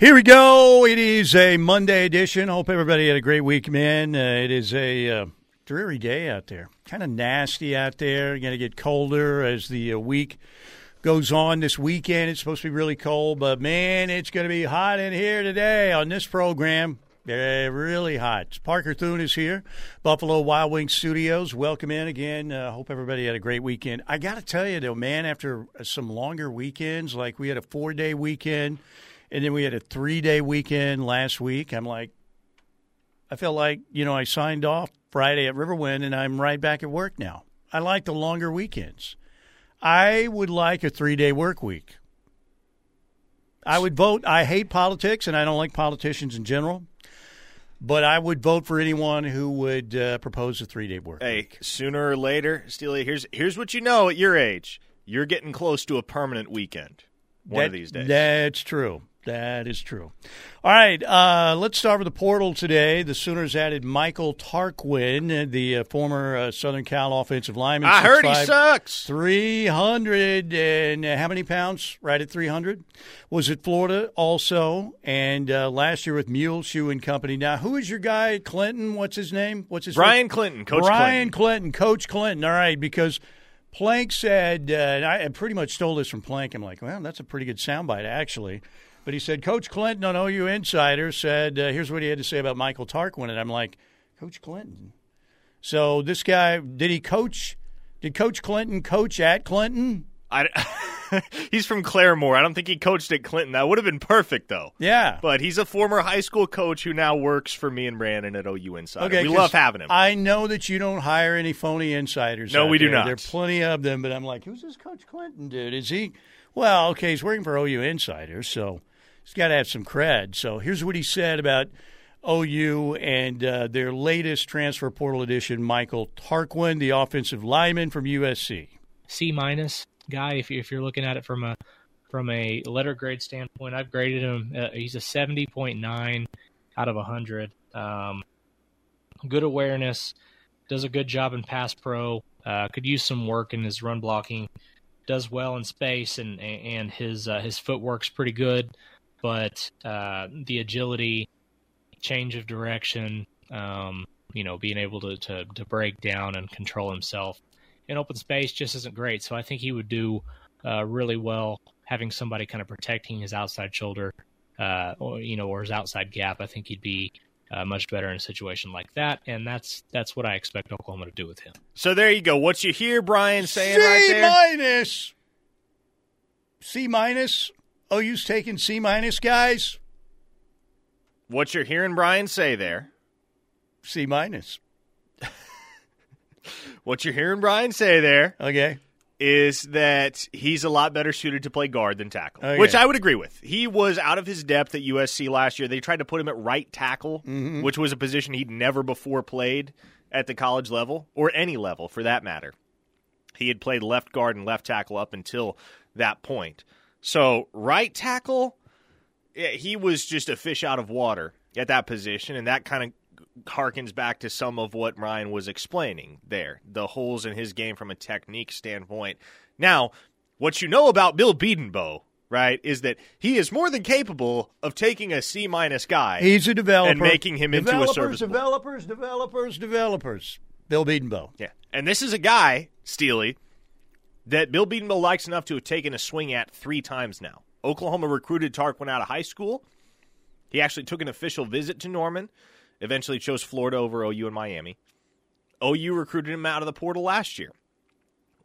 Here we go. It is a Monday edition. Hope everybody had a great week, man. It is a dreary day out there. Kind of nasty out there. Going to get colder as the week goes on. This weekend it's supposed to be really cold, but, man, it's going to be hot in here today on this program. Really hot. Parker Thune is here. Buffalo Wild Wings Studios. Welcome in again. Hope everybody had a great weekend. I got to tell you, though, man, after some longer weekends, like we had a 4-day weekend, and then we had a 3-day weekend last week. I'm like, I feel like, you know, I signed off Friday at Riverwind, and I'm right back at work now. I like the longer weekends. I would like a 3-day work week. I would vote. I hate politics, and I don't like politicians in general. But I would vote for anyone who would propose a 3-day work week. Sooner or later, Steely, here's what you know at your age. You're getting close to a permanent weekend one of these days. That's true. That is true. All right, let's start with the portal today. The Sooners added Michael Tarquin, the former Southern Cal offensive lineman. I heard he sucks. 300 and how many pounds? Right at 300. Was at Florida also, and last year with Muleshoe and company. Now, who is your guy, Clinton? What's his name? Brian Clinton, Coach Clinton. Brian Clinton, Coach Clinton. All right, because Plank said, and I pretty much stole this from Plank. I'm like, well, that's a pretty good soundbite, actually. But he said, Coach Clinton on OU Insider said, here's what he had to say about Michael Tarquin. And I'm like, Coach Clinton? So this guy, did he coach? Did Coach Clinton coach at Clinton? He's from Claremore. I don't think he coached at Clinton. That would have been perfect, though. Yeah. But he's a former high school coach who now works for me and Brandon at OU Insider. Okay, we love having him. I know that you don't hire any phony insiders. No, we do not. There are plenty of them. But I'm like, who's this Coach Clinton dude? Is he? Well, okay, he's working for OU Insider, so he's got to have some cred. So here's what he said about OU and their latest transfer portal addition, Michael Tarquin, the offensive lineman from USC. C- guy, if you're looking at it from a letter grade standpoint. I've graded him. He's a 70.9 out of 100. Good awareness. Does a good job in pass pro. Could use some work in his run blocking. Does well in space, and his footwork's pretty good. But the agility, change of direction, being able to break down and control himself in open space just isn't great. So I think he would do really well having somebody kind of protecting his outside shoulder, or his outside gap. I think he'd be much better in a situation like that, and that's what I expect Oklahoma to do with him. So there you go. What you hear Brian saying right there? C-minus. OU's taking C-minus, guys. What you're hearing Brian say there? C-minus. What you're hearing Brian say there, okay, is that he's a lot better suited to play guard than tackle, okay, which I would agree with. He was out of his depth at USC last year. They tried to put him at right tackle, mm-hmm, which was a position he'd never before played at the college level, or any level for that matter. He had played left guard and left tackle up until that point. So right tackle, he was just a fish out of water at that position, and that kind of harkens back to some of what Ryan was explaining there, the holes in his game from a technique standpoint. Now, what you know about Bill Bedenbaugh, right, is that he is more than capable of taking a C-minus guy. He's a developer. And making him into a serviceable. Developers. Bill Bedenbaugh. Yeah. And this is a guy, Steely, that Bill Bedenbaugh likes enough to have taken a swing at 3 times now. Oklahoma recruited Tarquin out of high school. He actually took an official visit to Norman. Eventually chose Florida over OU and Miami. OU recruited him out of the portal last year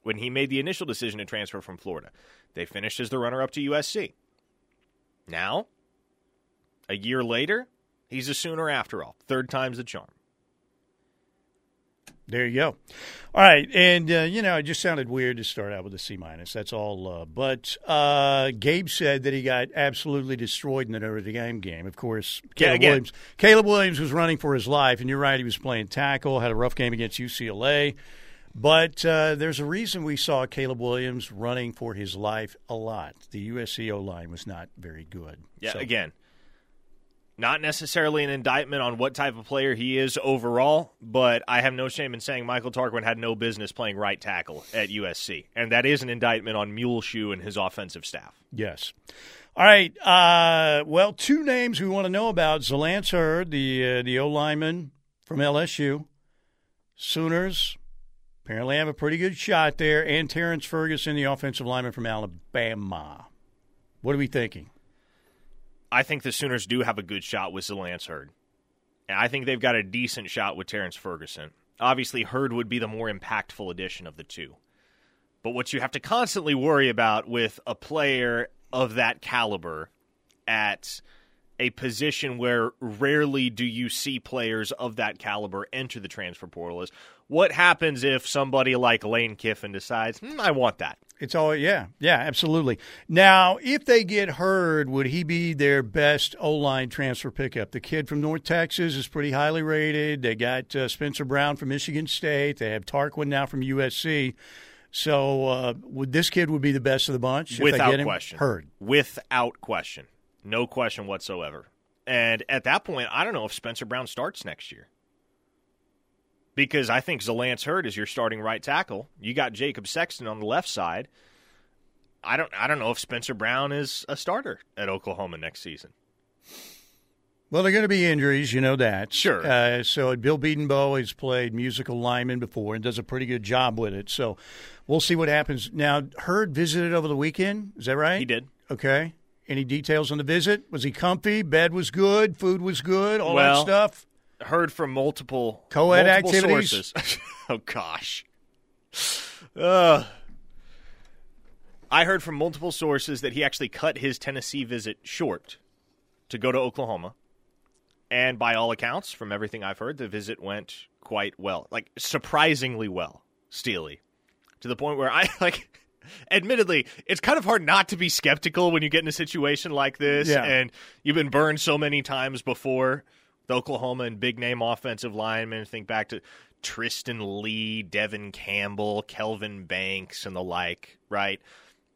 when he made the initial decision to transfer from Florida. They finished as the runner-up to USC. Now, a year later, he's a Sooner after all. 3rd time's the charm. There you go. All right, and, it just sounded weird to start out with a C-minus. That's all. But Gabe said that he got absolutely destroyed in the Notre Dame game. Of course, Caleb Williams was running for his life, and you're right, he was playing tackle, had a rough game against UCLA. But there's a reason we saw Caleb Williams running for his life a lot. The USC O-line was not very good. Yeah, so. Again. Not necessarily an indictment on what type of player he is overall, but I have no shame in saying Michael Tarquin had no business playing right tackle at USC, and that is an indictment on Muleshoe and his offensive staff. Yes. All right. Well, two names we want to know about. Zalance Hurd, the O-lineman from LSU. Sooners apparently have a pretty good shot there. And Terrence Ferguson, the offensive lineman from Alabama. What are we thinking? I think the Sooners do have a good shot with Zalance Hurd. And I think they've got a decent shot with Terrence Ferguson. Obviously, Hurd would be the more impactful addition of the two. But what you have to constantly worry about with a player of that caliber at a position where rarely do you see players of that caliber enter the transfer portal is what happens if somebody like Lane Kiffin decides, I want that. It's all, yeah, absolutely. Now, if they get Hurd, would he be their best O-line transfer pickup? The kid from North Texas is pretty highly rated. They got Spencer Brown from Michigan State. They have Tarquin now from USC. So would this kid would be the best of the bunch? Without question. Hurd. Without question. No question whatsoever. And at that point, I don't know if Spencer Brown starts next year. Because I think Zalance Hurd is your starting right tackle. You got Jacob Sexton on the left side. I don't know if Spencer Brown is a starter at Oklahoma next season. Well, there are going to be injuries, you know that. Sure. So Bill Bedenbaugh has played musical lineman before and does a pretty good job with it. So we'll see what happens. Now, Hurd visited over the weekend. Is that right? He did. Okay. Any details on the visit? Was he comfy? Bed was good? Food was good? All that stuff? Heard from multiple co-ed activities. Sources. Oh, gosh. I heard from multiple sources that he actually cut his Tennessee visit short to go to Oklahoma. And by all accounts, from everything I've heard, the visit went quite well. Like, surprisingly well, Steely. To the point where I, admittedly, it's kind of hard not to be skeptical when you get in a situation like this. Yeah. And you've been burned so many times before. The Oklahoma and big-name offensive linemen, think back to Tristan Lee, Devin Campbell, Kelvin Banks, and the like, right?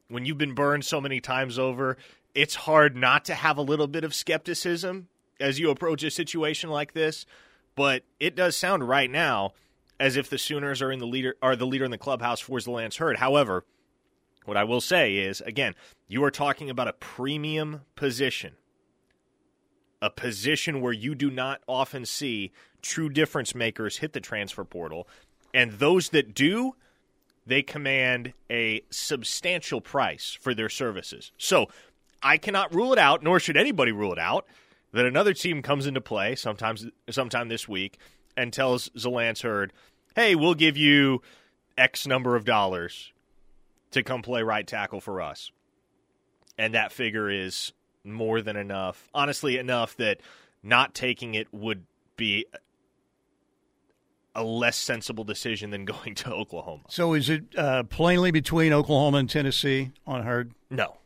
When you've been burned so many times over, it's hard not to have a little bit of skepticism as you approach a situation like this. But it does sound right now as if the Sooners are the leader in the clubhouse for Zalance Hurd. However, what I will say is, again, you are talking about a premium position. A position where you do not often see true difference makers hit the transfer portal. And those that do, they command a substantial price for their services. So I cannot rule it out, nor should anybody rule it out, that another team comes into play sometime this week and tells Zalance Hurd, hey, we'll give you X number of dollars to come play right tackle for us. And that figure is more than enough, honestly enough that not taking it would be a less sensible decision than going to Oklahoma. So is it plainly between Oklahoma and Tennessee on Hurd? No.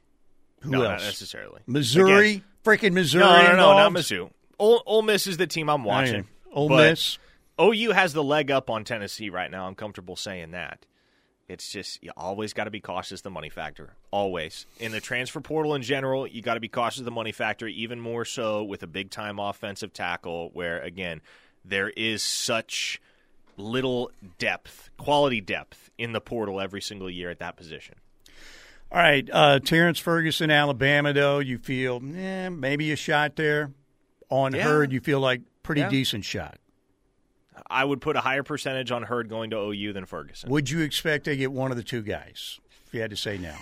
Who else? Not necessarily. Missouri? Freaking Missouri? No, not Mizzou. Ole Miss is the team I'm watching. Right. Ole Miss? OU has the leg up on Tennessee right now. I'm comfortable saying that. It's just you always got to be cautious of the money factor, always. In the transfer portal in general, you got to be cautious of the money factor, even more so with a big-time offensive tackle where, again, there is such little depth, quality depth in the portal every single year at that position. All right, Terrence Ferguson, Alabama, though, you feel maybe a shot there. On Hurd, you feel like pretty decent shot. I would put a higher percentage on Hurd going to OU than Ferguson. Would you expect they get one of the two guys? If you had to say now.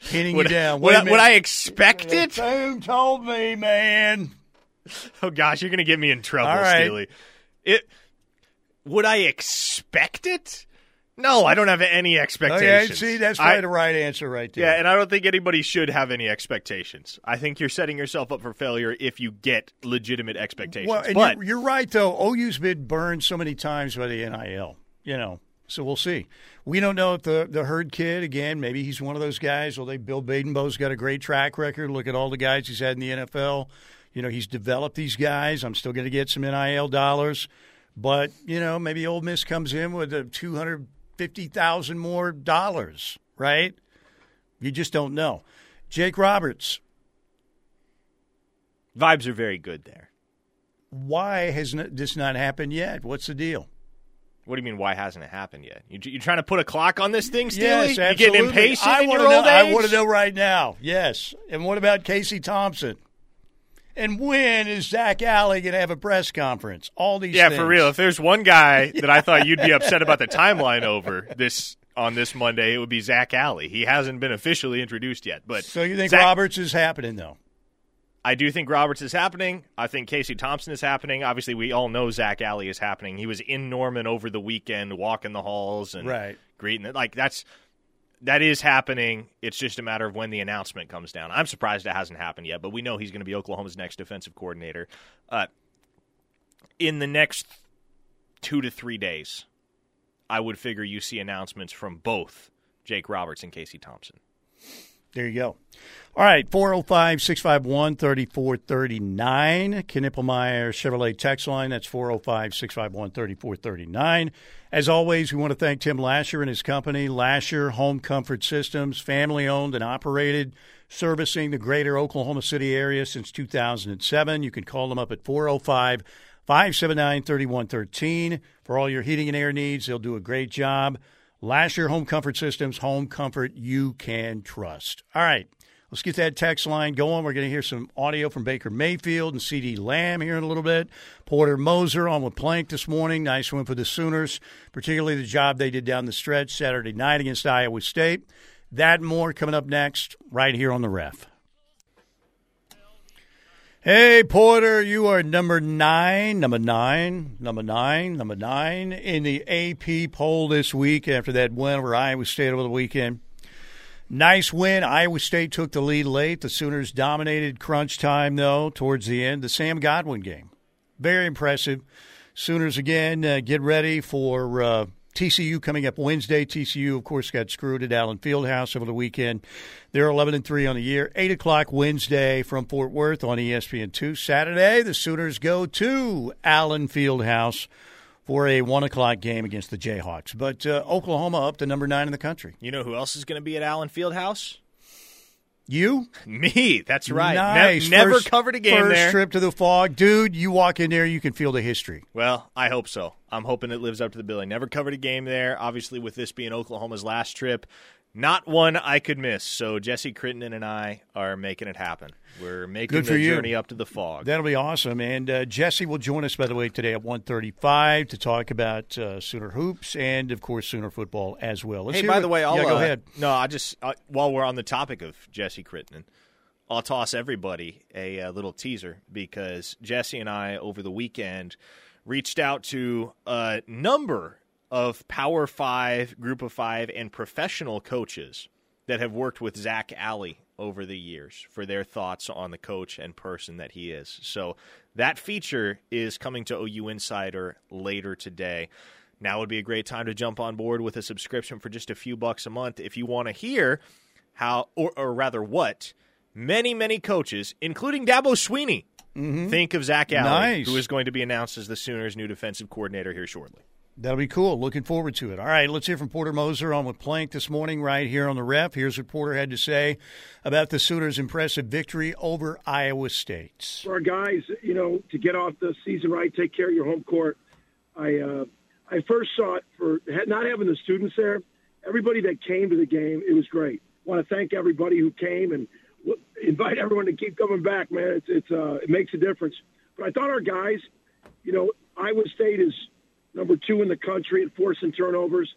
Pinning you down. Would I expect it? Thune told me, man. Oh, gosh, you're going to get me in trouble, right. Steely. Would I expect it? No, I don't have any expectations. Okay, see, that's probably the right answer right there. Yeah, and I don't think anybody should have any expectations. I think you're setting yourself up for failure if you get legitimate expectations. Well, and but you're right, though. OU's been burned so many times by the NIL, so we'll see. We don't know if the Hurd kid, again, maybe he's one of those guys. Well, Bill Bedenbaugh's got a great track record. Look at all the guys he's had in the NFL. He's developed these guys. I'm still going to get some NIL dollars. But, maybe Ole Miss comes in with a $250,000 more dollars, right? You just don't know. Jake Roberts. Vibes are very good there. Why has this not happened yet? What's the deal? What do you mean, why hasn't it happened yet? You trying to put a clock on this thing, Steely? Yes, absolutely. You getting impatient in your old age? I want to know right now, yes. And what about Casey Thompson? And when is Zach Alley going to have a press conference? All these things. Yeah, for real. If there's one guy that I thought you'd be upset about the timeline over on this Monday, it would be Zach Alley. He hasn't been officially introduced yet. But so you think Roberts is happening, though? I do think Roberts is happening. I think Casey Thompson is happening. Obviously, we all know Zach Alley is happening. He was in Norman over the weekend, walking the halls and greeting. Like that is happening. It's just a matter of when the announcement comes down. I'm surprised it hasn't happened yet, but we know he's going to be Oklahoma's next defensive coordinator in the next 2 to 3 days. I would figure you see announcements from both Jake Roberts and Casey Thompson. There you go. All right, 405-651-3439. Knippelmeyer Chevrolet text line. That's 405-651-3439. As always, we want to thank Tim Lasher and his company, Lasher Home Comfort Systems, family-owned and operated, servicing the greater Oklahoma City area since 2007. You can call them up at 405-579-3113. For all your heating and air needs, they'll do a great job. Lasher Home Comfort Systems, home comfort you can trust. All right, let's get that text line going. We're going to hear some audio from Baker Mayfield and C.D. Lamb here in a little bit. Porter Moser on with Plank this morning. Nice win for the Sooners, particularly the job they did down the stretch Saturday night against Iowa State. That and more coming up next right here on The Ref. Hey, Porter, you are number nine in the AP poll this week after that win over Iowa State over the weekend. Nice win. Iowa State took the lead late. The Sooners dominated crunch time, though, towards the end. The Sam Godwin game, very impressive. Sooners, again, get ready for TCU coming up Wednesday. TCU, of course, got screwed at Allen Fieldhouse over the weekend. They're 11-3 on the year. 8 o'clock Wednesday from Fort Worth on ESPN2. Saturday, the Sooners go to Allen Fieldhouse for a 1 o'clock game against the Jayhawks. But Oklahoma up to number 9 in the country. You know who else is going to be at Allen Fieldhouse? You? Me. That's right. Nice. Never covered a game first there. First trip to the fog. Dude, you walk in there, you can feel the history. Well, I hope so. I'm hoping it lives up to the billing. Never covered a game there. Obviously, with this being Oklahoma's last trip, not one I could miss. So Jesse Crittenden and I are making it happen. We're making the journey up to the fog. That'll be awesome. And Jesse will join us, by the way, today at 1:35 to talk about Sooner hoops and, of course, Sooner football as well. Let's by the way, go ahead. No, I just while we're on the topic of Jesse Crittenden, I'll toss everybody a little teaser because Jesse and I over the weekend reached out to a number of Power 5, Group of 5, and professional coaches that have worked with Zach Alley over the years for their thoughts on the coach and person that he is. So that feature is coming to OU Insider later today. Now would be a great time to jump on board with a subscription for just a few bucks a month if you want to hear how, or rather what, many, many coaches, including Dabo Swinney, think of Zach Alley, who is going to be announced as the Sooners' new defensive coordinator here shortly. That'll be cool. Looking forward to it. All right, let's hear from Porter Moser on with Plank this morning right here on The Ref. Here's what Porter had to say about the Sooners' impressive victory over Iowa State. For our guys, you know, to get off the season right, take care of your home court. I first saw it for not having the students there. Everybody that came to the game, it was great. I want to thank everybody who came and invite everyone to keep coming back, man. It makes a difference. But I thought our guys, you know, Iowa State is number 2 in the country at forcing turnovers.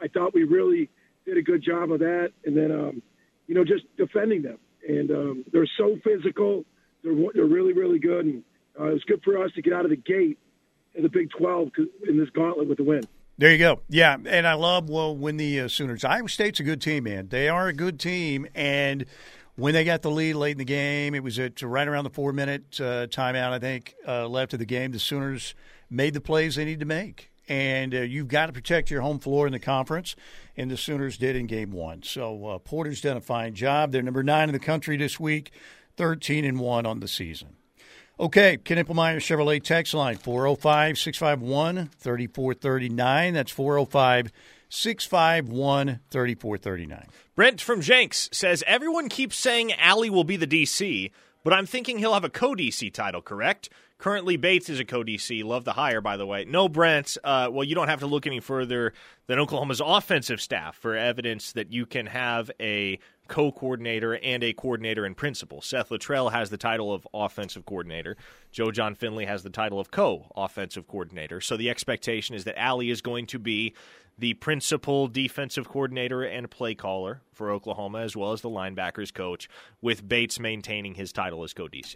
I thought we really did a good job of that. And then, you know, just defending them. And they're so physical. They're really, really good. And it was good for us to get out of the gate in the Big 12 in this gauntlet with the win. There you go. Yeah, and I love when the Sooners – Iowa State's a good team, man. They are a good team. And when they got the lead late in the game, it was at right around the 4-minute timeout, I think, left of the game. The Sooners – made the plays they need to make. And you've got to protect your home floor in the conference, and the Sooners did in Game 1. So Porter's done a fine job. They're number 9 in the country this week, 13-1 on the season. Okay, Knippelmeyer Chevrolet text line, 405-651-3439. That's 405-651-3439. Brent from Jenks says, everyone keeps saying Alley will be the D.C., But I'm thinking he'll have a co-DC title, correct? Currently, Bates is a co-DC. Love the hire, by the way. No, Brent, well, you don't have to look any further than Oklahoma's offensive staff for evidence that you can have a co-coordinator and a coordinator in principal. Seth Luttrell has the title of offensive coordinator. Joe John Finley has the title of co-offensive coordinator. So the expectation is that Alley is going to be the principal defensive coordinator and play caller for Oklahoma, as well as the linebackers coach, with Bates maintaining his title as co-DC.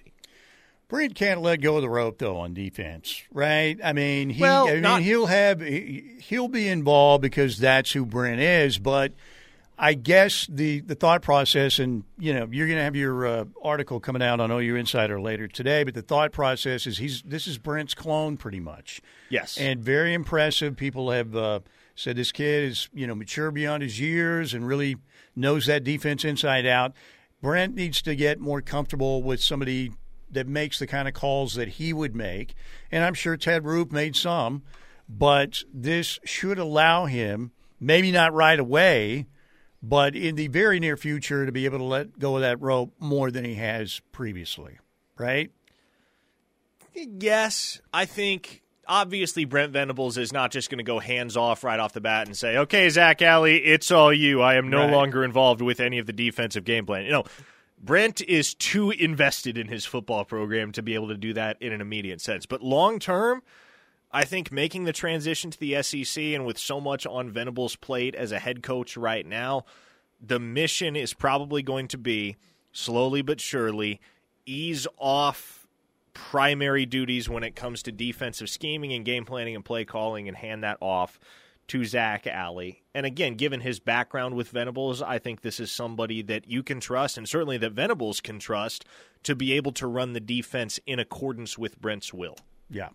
Brent can't let go of the rope, though, on defense, right? I mean, he'll be involved because that's who Brent is, but I guess the thought process, and, you know, you're going to have your article coming out on OU Insider later today, but the thought process is this is Brent's clone pretty much. Yes. And very impressive. People have said this kid is, you know, mature beyond his years and really knows that defense inside out. Brent needs to get more comfortable with somebody that makes the kind of calls that he would make. And I'm sure Ted Roop made some, but this should allow him, maybe not right away, but in the very near future, to be able to let go of that rope more than he has previously, right? Yes. I think, obviously, Brent Venables is not just going to go hands-off right off the bat and say, okay, Zach Alley, it's all you. I am no longer involved with any of the defensive game plan. You know, Brent is too invested in his football program to be able to do that in an immediate sense. But long-term, I think making the transition to the SEC, and with so much on Venables' plate as a head coach right now, the mission is probably going to be, slowly but surely, ease off primary duties when it comes to defensive scheming and game planning and play calling, and hand that off to Zach Alley. And again, given his background with Venables, I think this is somebody that you can trust, and certainly that Venables can trust, to be able to run the defense in accordance with Brent's will. Yeah.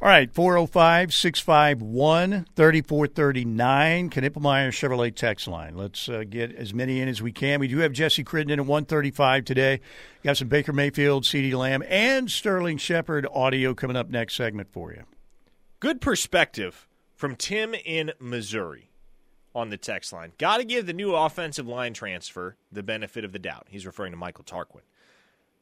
All right, 405-651-3439, Knippelmeyer Chevrolet text line. Let's get as many in as we can. We do have Jesse Crittenden at 1:35 today. Got some Baker Mayfield, CeeDee Lamb, and Sterling Shepard audio coming up next segment for you. Good perspective from Tim in Missouri on the text line. Got to give the new offensive line transfer the benefit of the doubt. He's referring to Michael Tarquin.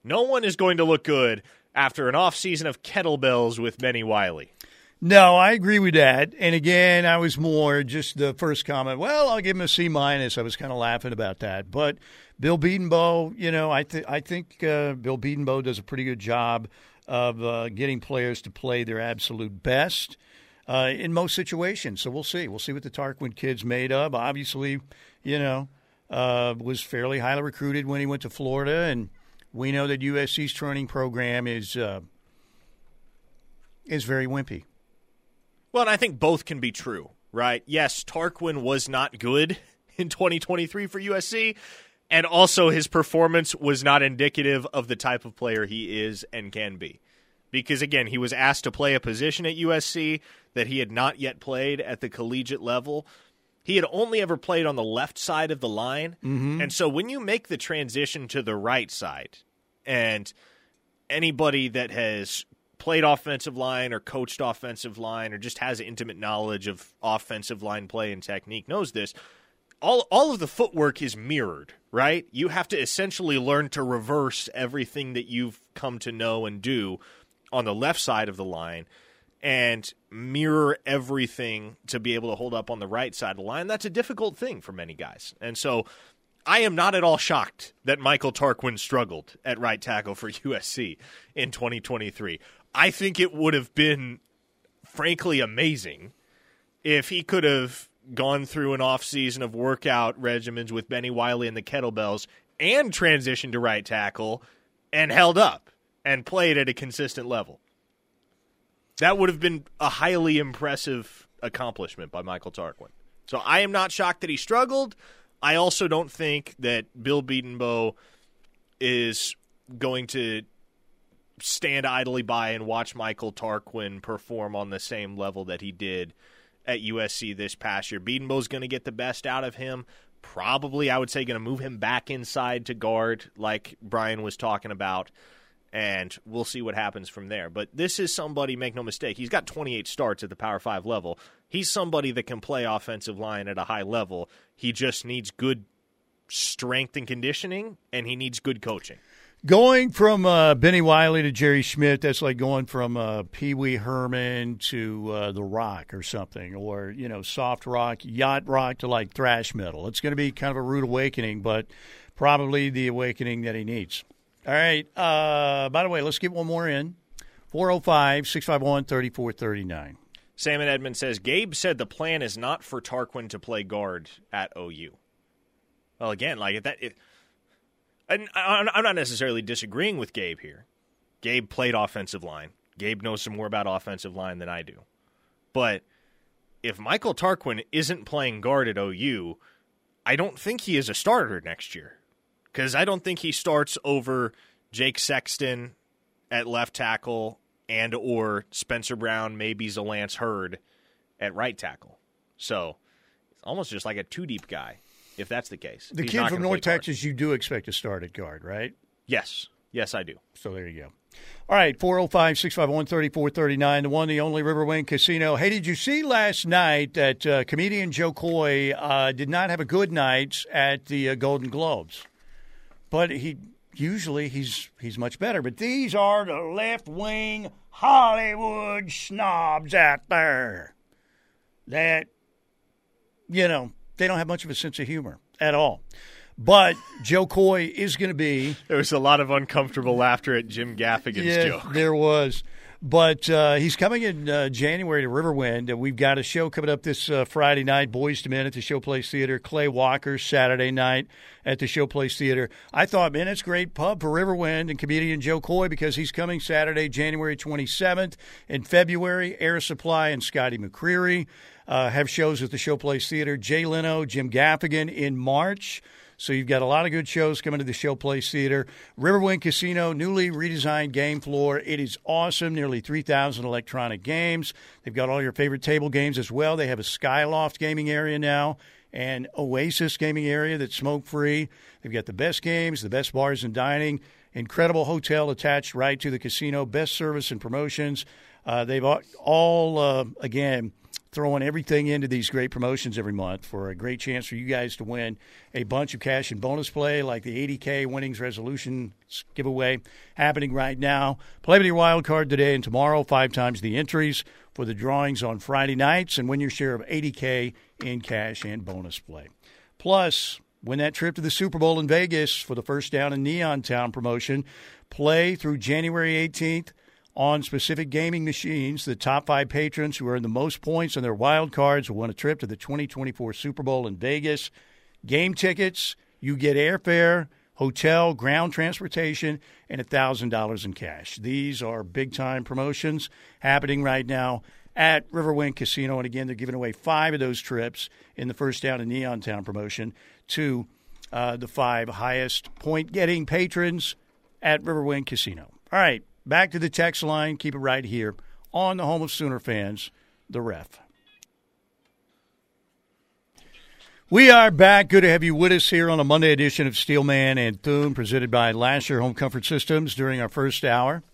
No one is going to look good after an off-season of kettlebells with Benny Wiley. No, I agree with that. And again, I was more just the first comment, well, I'll give him a C-. I was kind of laughing about that. But Bill Bedenbaugh, you know, I think Bill Bedenbaugh does a pretty good job of getting players to play their absolute best in most situations. So we'll see. We'll see what the Tarquin kid's made of. Obviously, you know, was fairly highly recruited when he went to Florida, and we know that USC's training program is very wimpy. Well, and I think both can be true, right? Yes, Tarquin was not good in 2023 for USC, and also his performance was not indicative of the type of player he is and can be. Because, again, he was asked to play a position at USC that he had not yet played at the collegiate level. He had only ever played on the left side of the line. Mm-hmm. And so when you make the transition to the right side, and anybody that has played offensive line or coached offensive line or just has intimate knowledge of offensive line play and technique knows this, all of the footwork is mirrored, right? You have to essentially learn to reverse everything that you've come to know and do on the left side of the line and mirror everything to be able to hold up on the right side of the line. That's a difficult thing for many guys. And so I am not at all shocked that Michael Tarquin struggled at right tackle for USC in 2023. I think it would have been, frankly, amazing if he could have gone through an offseason of workout regimens with Benny Wiley and the kettlebells and transitioned to right tackle and held up and played at a consistent level. That would have been a highly impressive accomplishment by Michael Tarquin. So I am not shocked that he struggled. I also don't think that Bill Bedenbaugh is going to stand idly by and watch Michael Tarquin perform on the same level that he did at USC this past year. Bedenbaugh's going to get the best out of him. Probably, I would say, going to move him back inside to guard like Brian was talking about. And we'll see what happens from there. But this is somebody, make no mistake, he's got 28 starts at the Power 5 level. He's somebody that can play offensive line at a high level. He just needs good strength and conditioning, and he needs good coaching. Going from Benny Wiley to Jerry Schmidt, that's like going from Pee Wee Herman to The Rock or something, or, you know, soft rock, yacht rock to like thrash metal. It's going to be kind of a rude awakening, but probably the awakening that he needs. All right. By the way, let's get one more in. 405-651-3439. Sam in Edmond says, Gabe said the plan is not for Tarquin to play guard at OU. Well, again, like if that – and I'm not necessarily disagreeing with Gabe here. Gabe played offensive line. Gabe knows some more about offensive line than I do. But if Michael Tarquin isn't playing guard at OU, I don't think he is a starter next year, because I don't think he starts over Jake Sexton at left tackle and or Spencer Brown, maybe Zalance Hurd at right tackle. So it's almost just like a two-deep guy. If that's the case. The kid from North Texas, you do expect to start at guard, right? Yes. Yes, I do. So there you go. All right, 405-651-3439, the one, the only Riverwind Casino. Hey, did you see last night that comedian Joe Koy did not have a good night at the Golden Globes? But he usually he's much better. But these are the left-wing Hollywood snobs out there that, you know, they don't have much of a sense of humor at all. But Joe Koy is going to be... There was a lot of uncomfortable laughter at Jim Gaffigan's joke. There was. But he's coming in January to Riverwind. We've got a show coming up this Friday night, Boys to Men at the Showplace Theater. Clay Walker Saturday night at the Showplace Theater. I thought, man, it's a great pub for Riverwind and comedian Joe Koy, because he's coming Saturday, January 27th. In February, Air Supply and Scotty McCreery have shows at the Showplace Theater. Jay Leno, Jim Gaffigan in March. So you've got a lot of good shows coming to the Showplace Theater. Riverwind Casino, newly redesigned game floor. It is awesome. Nearly 3,000 electronic games. They've got all your favorite table games as well. They have a Skyloft gaming area now, an Oasis gaming area that's smoke-free. They've got the best games, the best bars and dining, incredible hotel attached right to the casino, best service and promotions. They've all, again, throwing everything into these great promotions every month for a great chance for you guys to win a bunch of cash and bonus play, like the 80K winnings resolution giveaway happening right now. Play with your wild card today and tomorrow, 5 times the entries for the drawings on Friday nights, and win your share of 80K in cash and bonus play. Plus, win that trip to the Super Bowl in Vegas for the First Down in Neon Town promotion. Play through January 18th. On specific gaming machines, the top 5 patrons who earn the most points on their wild cards will win a trip to the 2024 Super Bowl in Vegas. Game tickets, you get airfare, hotel, ground transportation, and $1,000 in cash. These are big-time promotions happening right now at Riverwind Casino. And, again, they're giving away 5 of those trips in the First Down and Neon Town promotion to the 5 highest point-getting patrons at Riverwind Casino. All right. Back to the text line. Keep it right here on the home of Sooner fans, the Ref. We are back. Good to have you with us here on a Monday edition of Steelman and Thune, presented by Lasher Home Comfort Systems during our first hour.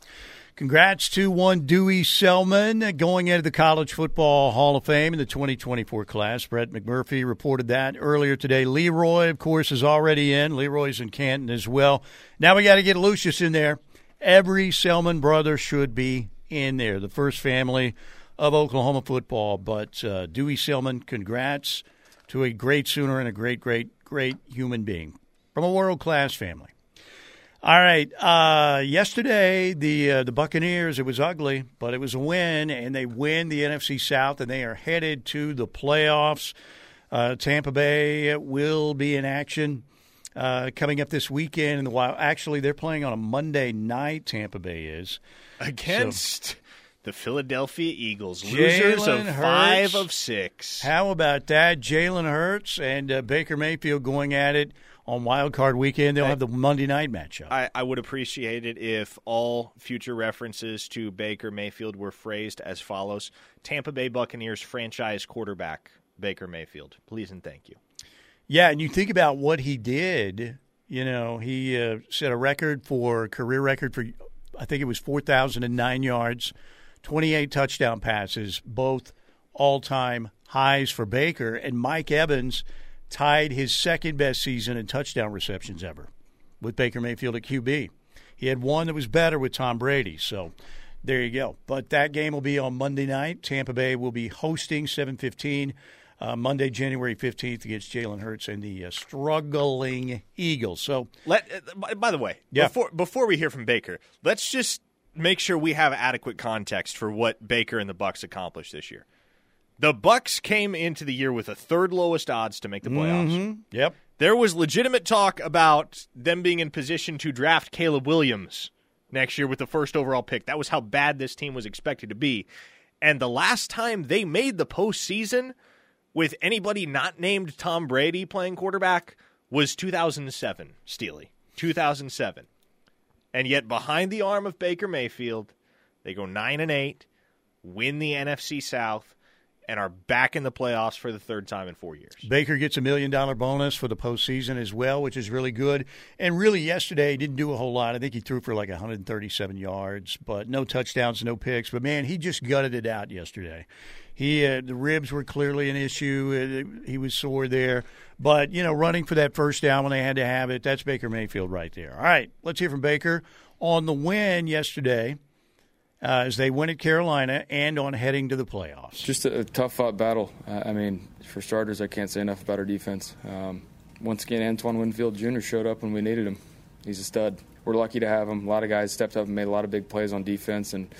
Congrats to one Dewey Selman going into the College Football Hall of Fame in the 2024 class. Brett McMurphy reported that earlier today. Leroy, of course, is already in. Leroy's in Canton as well. Now we got to get Lucius in there. Every Selman brother should be in there, the first family of Oklahoma football. But Dewey Selman, congrats to a great Sooner and a great, great, great human being from a world-class family. All right, yesterday the Buccaneers, it was ugly, but it was a win, and they win the NFC South, and they are headed to the playoffs. Tampa Bay will be in action coming up this weekend in the Wild. Actually, they're playing on a Monday night, Tampa Bay is. Against the Philadelphia Eagles, losers of 5 of 6. How about that? Jalen Hurts and Baker Mayfield going at it on Wild Card Weekend. They'll have the Monday night matchup. I would appreciate it if all future references to Baker Mayfield were phrased as follows: Tampa Bay Buccaneers franchise quarterback, Baker Mayfield. Please and thank you. Yeah, and you think about what he did. You know, he set a career record for, I think it was 4,009 yards, 28 touchdown passes, both all-time highs for Baker. And Mike Evans tied his second-best season in touchdown receptions ever with Baker Mayfield at QB. He had one that was better with Tom Brady, so there you go. But that game will be on Monday night. Tampa Bay will be hosting 7:15 Monday, January 15th against Jalen Hurts and the struggling Eagles. So, by the way, yeah, before we hear from Baker, let's just make sure we have adequate context for what Baker and the Bucs accomplished this year. The Bucs came into the year with the third lowest odds to make the playoffs. Mm-hmm. Yep. There was legitimate talk about them being in position to draft Caleb Williams next year with the first overall pick. That was how bad this team was expected to be. And the last time they made the postseason with anybody not named Tom Brady playing quarterback was 2007, Steely. 2007. And yet behind the arm of Baker Mayfield, they go 9-8, win the NFC South, and are back in the playoffs for the third time in 4 years. Baker gets a $1 million bonus for the postseason as well, which is really good. And really yesterday, he didn't do a whole lot. I think he threw for like 137 yards, but no touchdowns, no picks. But, man, he just gutted it out yesterday. He the ribs were clearly an issue. He was sore there. But, you know, running for that first down when they had to have it, that's Baker Mayfield right there. All right, let's hear from Baker on the win yesterday. As they win at Carolina and on heading to the playoffs. Just a tough-fought battle. I mean, for starters, I can't say enough about our defense. Once again, Antoine Winfield Jr. showed up when we needed him. He's a stud. We're lucky to have him. A lot of guys stepped up and made a lot of big plays on defense. And,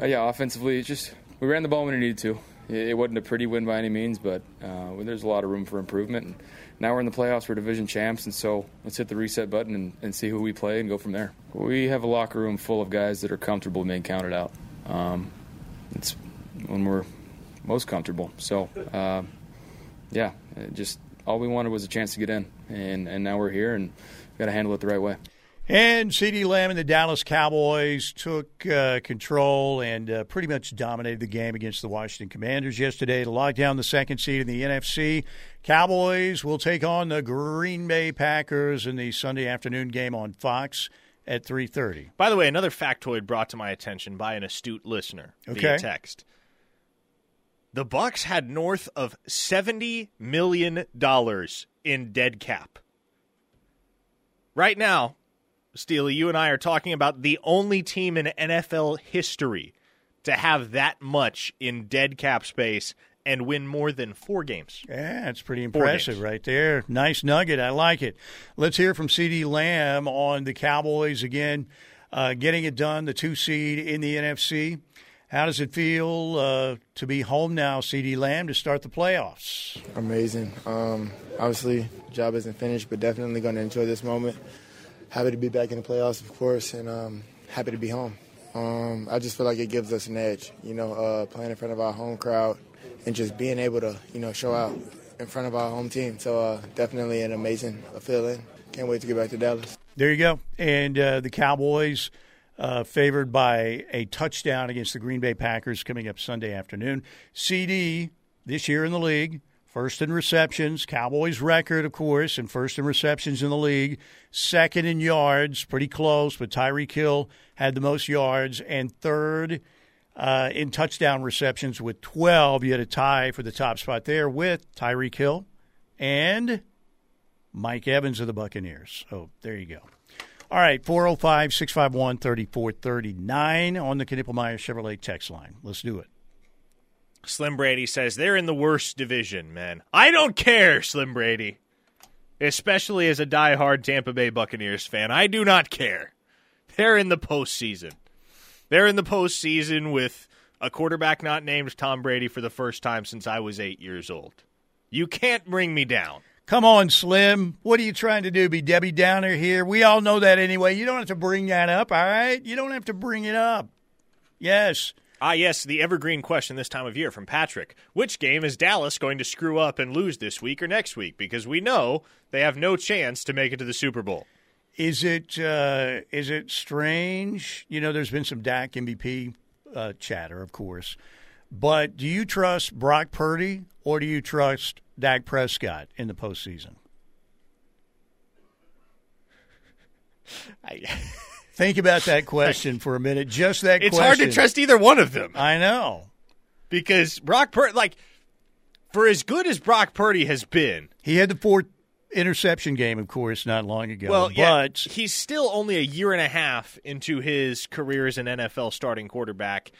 yeah, offensively, it's just we ran the ball when we needed to. It wasn't a pretty win by any means, but there's a lot of room for improvement. And now we're in the playoffs. We're division champs, and so let's hit the reset button and see who we play and go from there. We have a locker room full of guys that are comfortable being counted out. It's when we're most comfortable. So, yeah, just all we wanted was a chance to get in, and now we're here, and we've got to handle it the right way. And CeeDee Lamb and the Dallas Cowboys took control and pretty much dominated the game against the Washington Commanders yesterday to lock down the second seed in the NFC. Cowboys will take on the Green Bay Packers in the Sunday afternoon game on Fox at 3:30. By the way, another factoid brought to my attention by an astute listener via text. The Bucs had north of $70 million in dead cap. Right now, Steely, you and I are talking about the only team in NFL history to have that much in dead cap space and win more than four games. Yeah, that's pretty impressive right there. Nice nugget. I like it. Let's hear from CeeDee Lamb on the Cowboys again, getting it done, the 2 seed in the NFC. How does it feel to be home now, CeeDee Lamb, to start the playoffs? Amazing. Obviously, job isn't finished, but definitely going to enjoy this moment. Happy to be back in the playoffs, of course, and happy to be home. I just feel like it gives us an edge, you know, playing in front of our home crowd and just being able to, you know, show out in front of our home team. So definitely an amazing feeling. Can't wait to get back to Dallas. There you go. And the Cowboys favored by a touchdown against the Green Bay Packers coming up Sunday afternoon. CD, this year in the league, first in receptions, Cowboys record, of course, and first in receptions in the league. Second in yards, pretty close, but Tyreek Hill had the most yards. And third in touchdown receptions with 12. You had a tie for the top spot there with Tyreek Hill and Mike Evans of the Buccaneers. So there you go. All right, 405-651-3439 on the Knippelmeyer Chevrolet text line. Let's do it. Slim Brady says, they're in the worst division, man. I don't care, Slim Brady. Especially as a diehard Tampa Bay Buccaneers fan, I do not care. They're in the postseason. They're in the postseason with a quarterback not named Tom Brady for the first time since I was 8 years old. You can't bring me down. Come on, Slim. What are you trying to do, be Debbie Downer here? We all know that anyway. You don't have to bring that up, all right? You don't have to bring it up. Yes. Ah, yes, the evergreen question this time of year from Patrick. Which game is Dallas going to screw up and lose this week or next week? Because we know they have no chance to make it to the Super Bowl. Is it strange? You know, there's been some Dak MVP chatter, of course. But do you trust Brock Purdy or do you trust Dak Prescott in the postseason? Think about that question for a minute. Just that question. It's hard to trust either one of them. I know. Because Brock Purdy, for as good as Brock Purdy has been. He had the four interception game, of course, not long ago. Well, yeah, but he's still only a year and a half into his career as an NFL starting quarterback.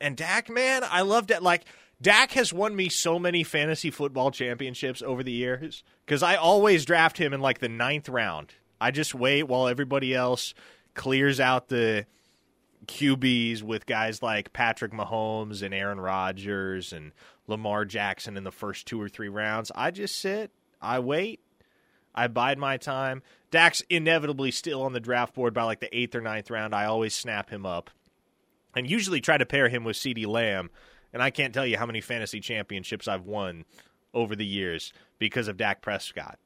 And Dak, man, I loved it. Like, Dak has won me so many fantasy football championships over the years because I always draft him in, like, the 9th round. I just wait while everybody else clears out the QBs with guys like Patrick Mahomes and Aaron Rodgers and Lamar Jackson in the first 2 or 3 rounds. I just sit, I wait, I bide my time. Dak's inevitably still on the draft board by like the 8th or 9th round. I always snap him up and usually try to pair him with CeeDee Lamb. And I can't tell you how many fantasy championships I've won over the years because of Dak Prescott.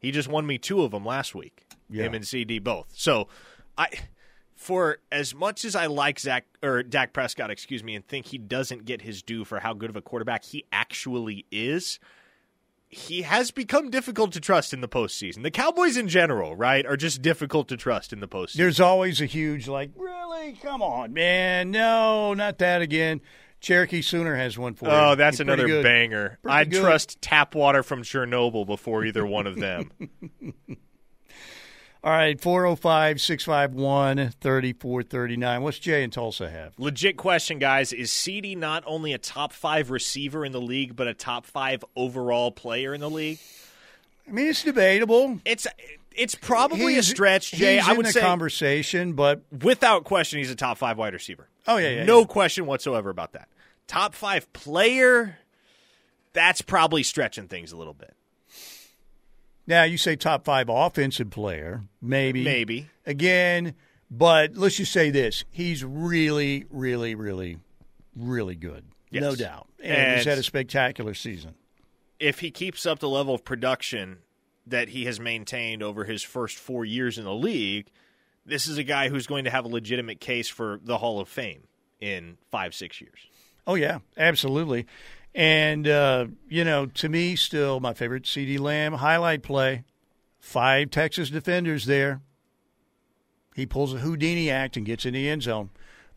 He just won me 2 of them last week, yeah. Him and CD both. So for as much as I like Dak Prescott, and think he doesn't get his due for how good of a quarterback he actually is, he has become difficult to trust in the postseason. The Cowboys in general, right, are just difficult to trust in the postseason. There's always a huge, like, really? Come on, man. No, not that again. Cherokee Sooner has one for you. Oh, that's another good banger. I'd trust tap water from Chernobyl before either one of them. All right, 405-651-3439. What's Jay in Tulsa have? Legit question, guys. Is CeeDee not only a top 5 receiver in the league, but a top 5 overall player in the league? I mean, it's debatable. It's probably a stretch, Jay. He's I would in the say conversation, but without question, he's a top 5 wide receiver. Oh, yeah. No question whatsoever about that. Top 5 player, that's probably stretching things a little bit. Now, you say top 5 offensive player, maybe. Maybe. Again, but let's just say this. He's really, really, really, really good. Yes. No doubt. And he's had a spectacular season. If he keeps up the level of production that he has maintained over his first 4 years in the league, this is a guy who's going to have a legitimate case for the Hall of Fame in 5-6 years. Oh, yeah, absolutely. And, to me, still my favorite, CeeDee Lamb, highlight play. 5 Texas defenders there. He pulls a Houdini act and gets in the end zone.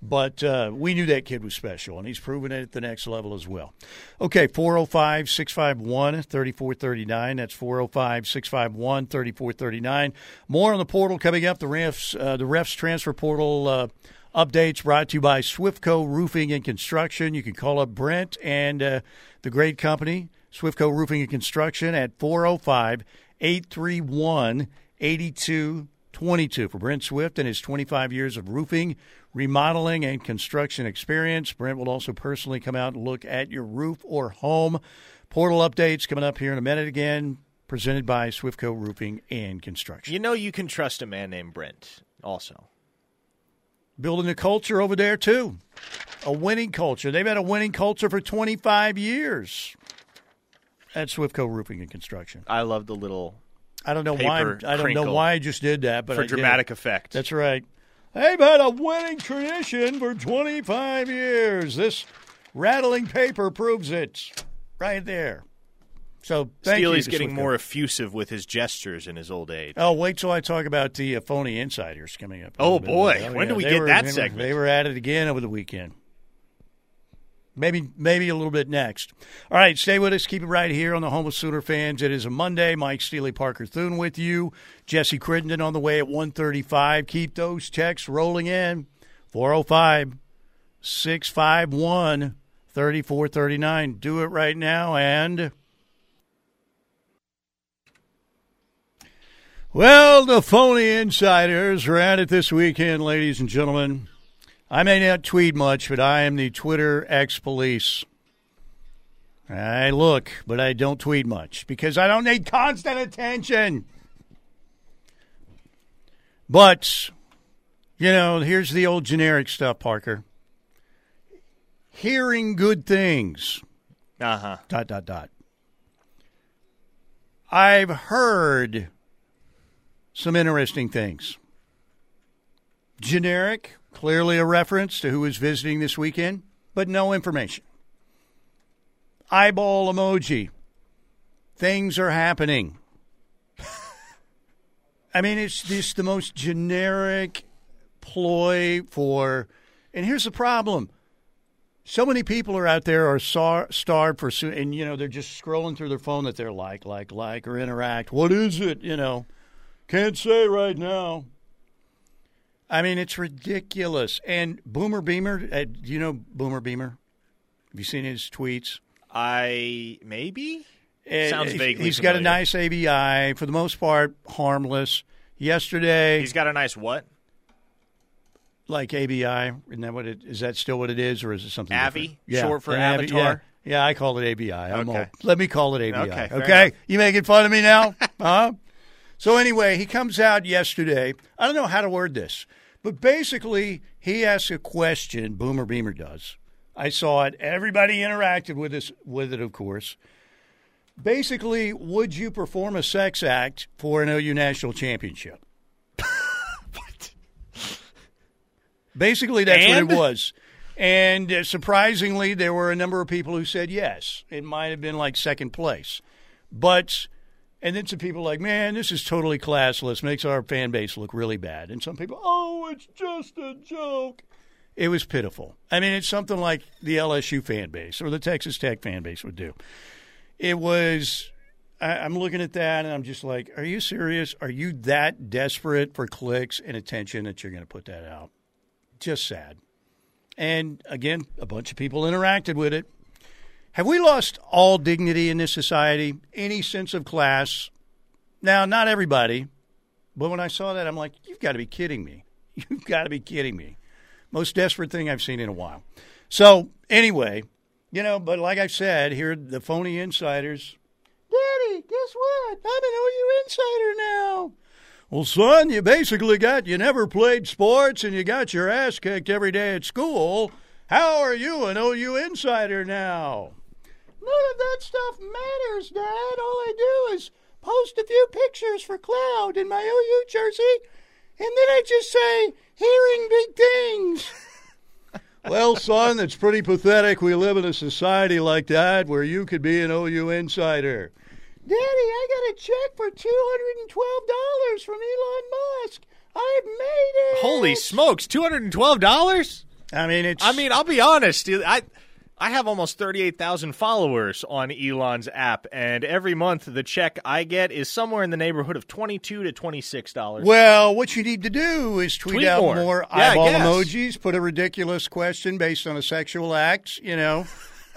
But we knew that kid was special, and he's proven it at the next level as well. Okay, 405-651-3439. That's 405-651-3439. More on the portal coming up. The refs transfer portal updates brought to you by Swiftco Roofing and Construction. You can call up Brent and the great company, Swiftco Roofing and Construction, at 405-831-8222. For Brent Swift and his 25 years of roofing, remodeling, and construction experience. Brent will also personally come out and look at your roof or home. Portal updates coming up here in a minute again, presented by Swiftco Roofing and Construction. You know you can trust a man named Brent also. Building a culture over there, too. A winning culture. They've had a winning culture for 25 years at Swiftco Roofing and Construction. I love the little... I don't know why I just did that, but for dramatic effect. That's right. They've had a winning tradition for 25 years. This rattling paper proves it, right there. So thank you. Steely's getting more effusive with his gestures in his old age. Oh, wait till I talk about the phony insiders coming up. Oh boy, when do we get that segment? They were at it again over the weekend. Maybe a little bit next. All right, stay with us. Keep it right here on the Home of Sooner Fans. It is a Monday. Mike Steely, Parker Thune with you. Jesse Crittenden on the way at 1:35. Keep those texts rolling in. 405-651-3439. Do it right now. And, well, the phony insiders are at it this weekend, ladies and gentlemen. I may not tweet much, but I am the Twitter ex-police. I look, but I don't tweet much because I don't need constant attention. But, here's the old generic stuff, Parker. Hearing good things. Uh-huh. ... I've heard some interesting things. Generic. Clearly a reference to who is visiting this weekend, but no information. Eyeball emoji. Things are happening. I mean, it's just the most generic ploy for, and here's the problem. So many people are out there are starved for, and you know they're just scrolling through their phone that they're like or interact. What is it? You know, can't say right now. I mean, it's ridiculous. And Boomer Beamer, do you know Boomer Beamer? Have you seen his tweets? Maybe. Sounds vaguely. He's familiar. Got a nice ABI for the most part, harmless. Yesterday, he's got a nice what? Like ABI, isn't that what it is? That still what it is, or is it something? Avi, yeah. Short for Avatar. Yeah. Yeah, I call it ABI. I'm okay. Old. Let me call it ABI. Okay? You making fun of me now? Huh? So anyway, he comes out yesterday. I don't know how to word this, but basically, he asks a question. Boomer Beamer does. I saw it. Everybody interacted with this, with it, of course. Basically, would you perform a sex act for an OU national championship? What? Basically, that's what it was. And surprisingly, there were a number of people who said yes. It might have been like second place. But, and then some people like, man, this is totally classless, makes our fan base look really bad. And some people, oh, it's just a joke. It was pitiful. I mean, it's something like the LSU fan base or the Texas Tech fan base would do. It was, I'm looking at that, and I'm just like, are you serious? Are you that desperate for clicks and attention that you're going to put that out? Just sad. And, again, a bunch of people interacted with it. Have we lost all dignity in this society, any sense of class? Now, not everybody, but when I saw that, I'm like, you've got to be kidding me. You've got to be kidding me. Most desperate thing I've seen in a while. So, anyway, you know, but like I said, here the phony insiders. Daddy, guess what? I'm an OU insider now. Well, son, you basically you never played sports and you got your ass kicked every day at school. How are you an OU insider now? None of that stuff matters, Dad. All I do is post a few pictures for Cloud in my OU jersey, and then I just say, hearing big things. Well, son, it's pretty pathetic. We live in a society like that where you could be an OU insider. Daddy, I got a check for $212 from Elon Musk. I've made it. Holy smokes, $212? I mean, I'll be honest. I have almost 38,000 followers on Elon's app, and every month the check I get is somewhere in the neighborhood of $22 to $26. Well, what you need to do is tweet out more eyeball emojis, put a ridiculous question based on a sexual act, you know,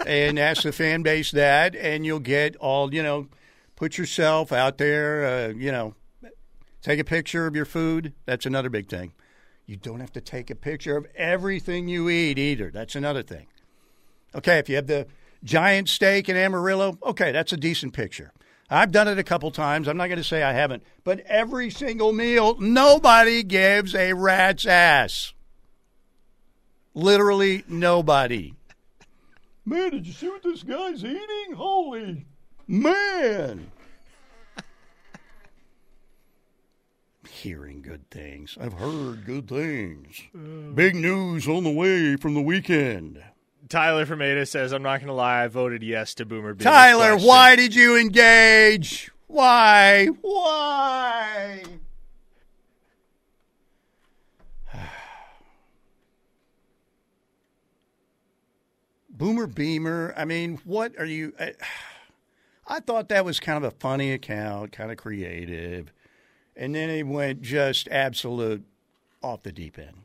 and ask the fan base that, and you'll get all, you know, put yourself out there, you know, take a picture of your food. That's another big thing. You don't have to take a picture of everything you eat either. That's another thing. Okay, if you have the giant steak in Amarillo, okay, that's a decent picture. I've done it a couple times. I'm not going to say I haven't. But every single meal, nobody gives a rat's ass. Literally nobody. Man, did you see what this guy's eating? Holy man. Hearing good things. I've heard good things. Big news on the way from the weekend. Tyler from Ada says, I'm not going to lie, I voted yes to Boomer Beamer. Tyler, question. Why did you engage? Why? Why? Boomer Beamer, I mean, what are you? I thought that was kind of a funny account, kind of creative. And then he went just absolute off the deep end.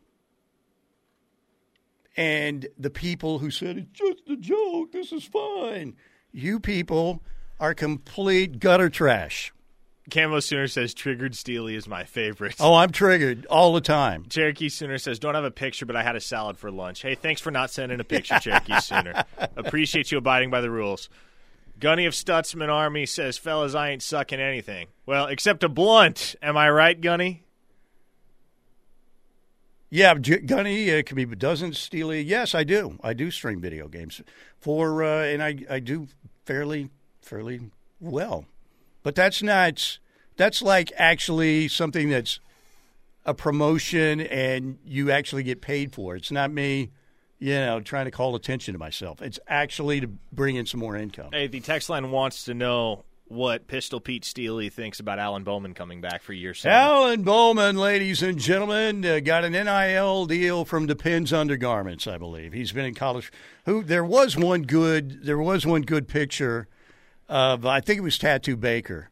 And the people who said, it's just a joke, this is fine. You people are complete gutter trash. Camo Sooner says, Triggered Steely is my favorite. Oh, I'm triggered all the time. Cherokee Sooner says, don't have a picture, but I had a salad for lunch. Hey, thanks for not sending a picture, Cherokee Sooner. Appreciate you abiding by the rules. Gunny of Stutzman Army says, fellas, I ain't sucking anything. Well, except a blunt. Am I right, Gunny? Yeah, Gunny, it could be dozens, Steely. Yes, I do. I do stream video games for, and I do fairly well. But that's like actually something that's a promotion and you actually get paid for. It's not me, you know, trying to call attention to myself. It's actually to bring in some more income. Hey, the text line wants to know what Pistol Pete Steely thinks about Alan Bowman coming back for year 7. Alan Bowman, ladies and gentlemen, got an NIL deal from Depends Undergarments, I believe. He's been in college. There was one good picture of, I think it was Tattoo Baker,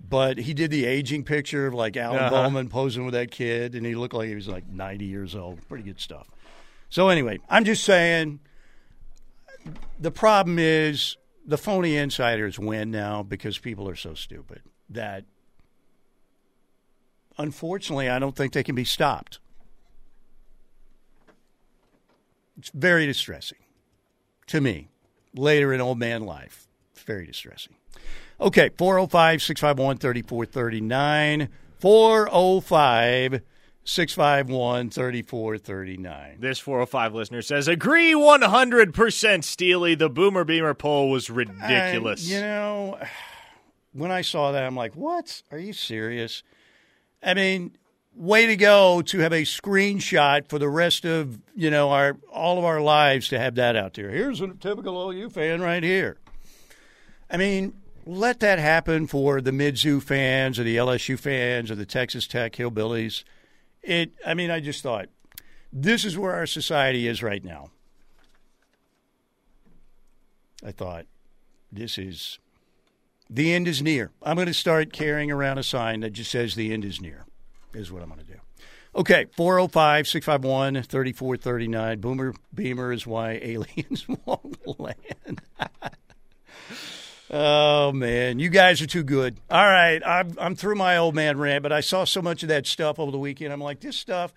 but he did the aging picture of like Alan Bowman posing with that kid, and he looked like he was like 90 years old. Pretty good stuff. So anyway, I'm just saying the problem is the phony insiders win now because people are so stupid that, unfortunately, I don't think they can be stopped. It's very distressing to me. Later in old man life, it's very distressing. Okay, 405-651-3439, 405-651-3439. This 405 listener says, agree 100%, Steely. The Boomer Beamer poll was ridiculous. You know, when I saw that, I'm like, what? Are you serious? I mean, way to go to have a screenshot for the rest of, you know, all of our lives to have that out there. Here's a typical OU fan right here. I mean, let that happen for the Mizzou fans or the LSU fans or the Texas Tech Hillbillies. I just thought, this is where our society is right now. I thought, the end is near. I'm going to start carrying around a sign that just says the end is near, is what I'm going to do. Okay, 405-651-3439. Boomer Beamer is why aliens won't land. Oh, man, you guys are too good. All right, I'm through my old man rant, but I saw so much of that stuff over the weekend. I'm like, this stuff.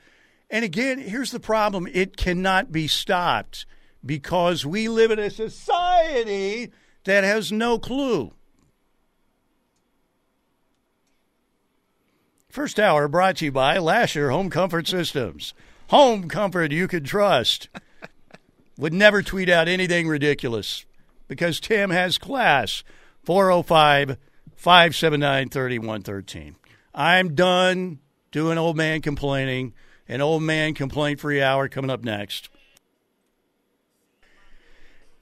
And again, here's the problem. It cannot be stopped because we live in a society that has no clue. First hour brought to you by Lasher Home Comfort Systems. Home comfort you can trust. Would never tweet out anything ridiculous. Because Tim has class, 405-579-3113. I'm done doing old man complaining. An old man complaint-free hour coming up next.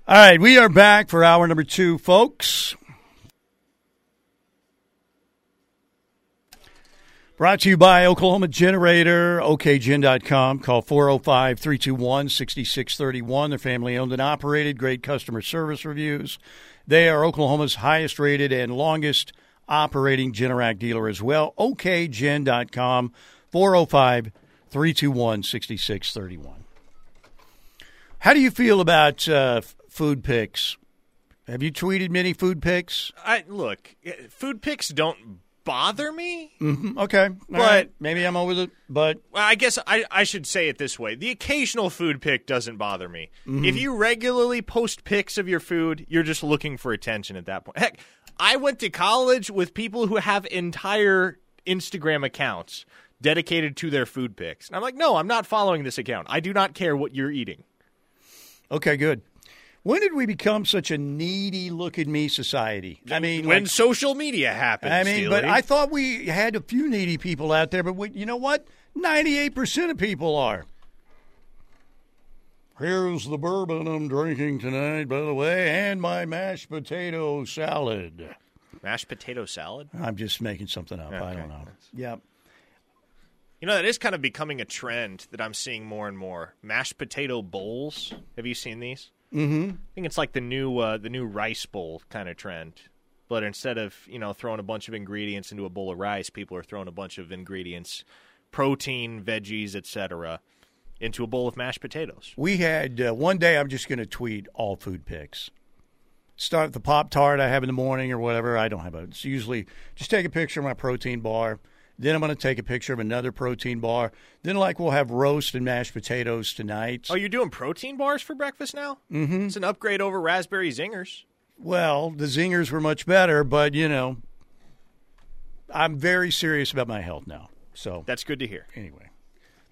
All right, we are back for hour number 2, folks. Brought to you by Oklahoma Generator, okgen.com. Call 405-321-6631. They're family-owned and operated. Great customer service reviews. They are Oklahoma's highest-rated and longest-operating Generac dealer as well. okgen.com, 405-321-6631. How do you feel about food picks? Have you tweeted many food picks? Look, food picks don't bother me? Mm-hmm. Okay. All right. Maybe I'm over it, but I guess I should say it this way. The occasional food pic doesn't bother me. Mm-hmm. If you regularly post pics of your food, you're just looking for attention at that point. Heck, I went to college with people who have entire Instagram accounts dedicated to their food pics. And I'm like, no, I'm not following this account. I do not care what you're eating. Okay, good. When did we become such a needy look-at-me society? I mean, when social media happened, Steely. But I thought we had a few needy people out there, but you know what? 98% of people are. Here's the bourbon I'm drinking tonight, by the way, and my mashed potato salad. Mashed potato salad? I'm just making something up. Okay. I don't know. Yeah. You know, that is kind of becoming a trend that I'm seeing more and more. Mashed potato bowls. Have you seen these? Mm-hmm. I think it's like the new rice bowl kind of trend, but instead of throwing a bunch of ingredients into a bowl of rice, people are throwing a bunch of ingredients, protein, veggies, etc., into a bowl of mashed potatoes. We had one day. I'm just going to tweet all food picks. Start with the Pop-Tart I have in the morning or whatever. I don't have a. It's usually just take a picture of my protein bar. Then I'm going to take a picture of another protein bar. Then, we'll have roast and mashed potatoes tonight. Oh, you're doing protein bars for breakfast now? Mm-hmm. It's an upgrade over raspberry zingers. Well, the zingers were much better, but, I'm very serious about my health now. So that's good to hear. Anyway.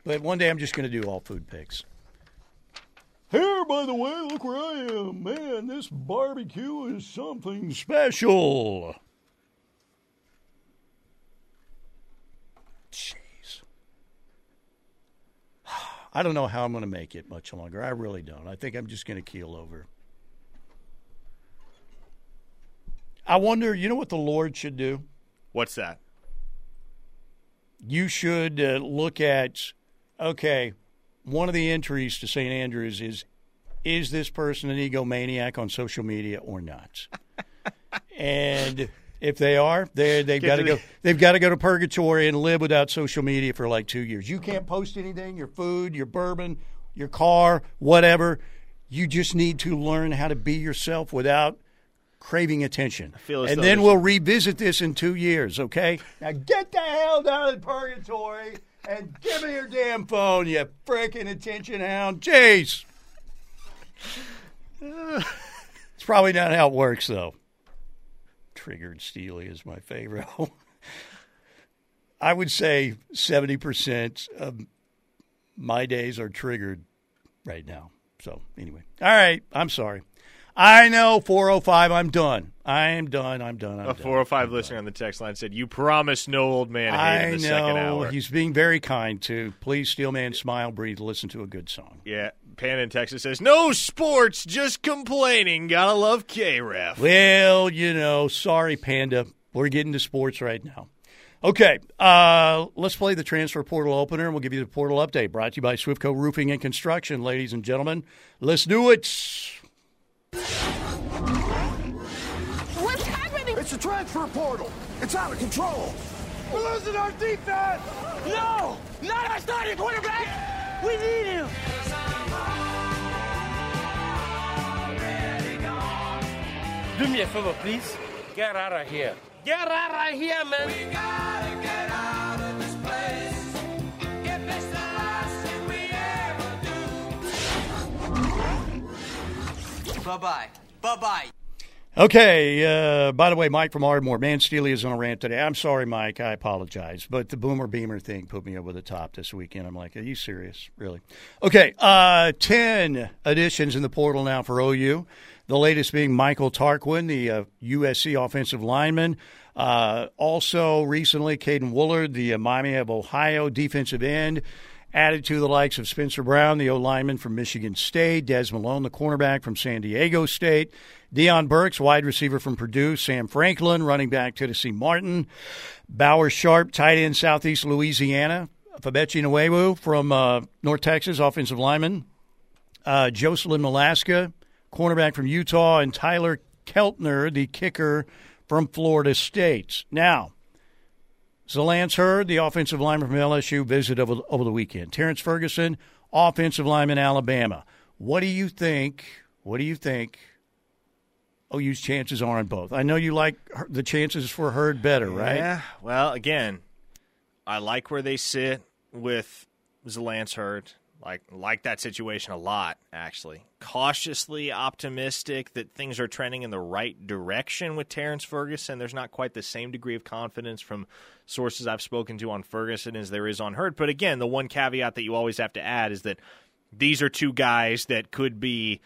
But one day I'm just going to do all food picks. Here, by the way, look where I am. Man, this barbecue is something special. Jeez. I don't know how I'm going to make it much longer. I really don't. I think I'm just going to keel over. I wonder, you know what the Lord should do? What's that? You should look at, okay, one of the entries to St. Andrews is this person an egomaniac on social media or not? And if they are, they've got to go. They've got to go to purgatory and live without social media for like 2 years. You can't post anything, your food, your bourbon, your car, whatever. You just need to learn how to be yourself without craving attention. And then we'll revisit this in 2 years, okay? Now get the hell down in purgatory and give me your damn phone, you freaking attention hound. Jeez. It's probably not how it works, though. Triggered Steely is my favorite. I would say 70% of my days are triggered right now. So, anyway. All right. I'm sorry. I know, 405, I'm done. I'm done. A 405 listener on the text line said, you promised no old man hate in the second hour. I know. He's being very kind, too. Please, Steel Man, smile, breathe, listen to a good song. Yeah. Pan in Texas says, no sports, just complaining. Gotta love K-Ref. Well, you know, sorry, Panda. We're getting to sports right now. Okay, let's play the transfer portal opener, and we'll give you the portal update. Brought to you by Swiftco Roofing and Construction, ladies and gentlemen. Let's do it. What's happening? It's the transfer portal. It's out of control. We're losing our defense. No, not our starting quarterback. We need him. Do me a favor, please. Get out of here. Get out of here, man. We gotta get out of this place. If it's the last thing we ever do. Bye-bye. Bye-bye. Okay. By the way, Mike from Ardmore. Man, Steely is on a rant today. I'm sorry, Mike. I apologize. But the Boomer Beamer thing put me over the top this weekend. I'm like, are you serious? Really? Okay. 10 additions in the portal now for OU. The latest being Michael Tarquin, the USC offensive lineman. Also recently, Caden Woolard, the Miami of Ohio defensive end, added to the likes of Spencer Brown, the O-lineman from Michigan State, Des Malone, the cornerback from San Diego State, Deion Burks, wide receiver from Purdue, Sam Franklin, running back Tennessee Martin, Bauer Sharp, tight end Southeast Louisiana, Fabechi Nwewu from North Texas, offensive lineman, Jocelyn Malaska, cornerback from Utah, and Tyler Keltner, the kicker from Florida State. Now, Zalance Hurd, the offensive lineman from LSU, visited over the weekend. Terrence Ferguson, offensive lineman, Alabama. What do you think OU's chances are on both? I know you like the chances for Hurd better, right? Yeah, well, again, I like where they sit with Zalance Hurd. Like that situation a lot, actually. Cautiously optimistic that things are trending in the right direction with Terrence Ferguson. There's not quite the same degree of confidence from sources I've spoken to on Ferguson as there is on Hurd. But again, the one caveat that you always have to add is that these are two guys that could be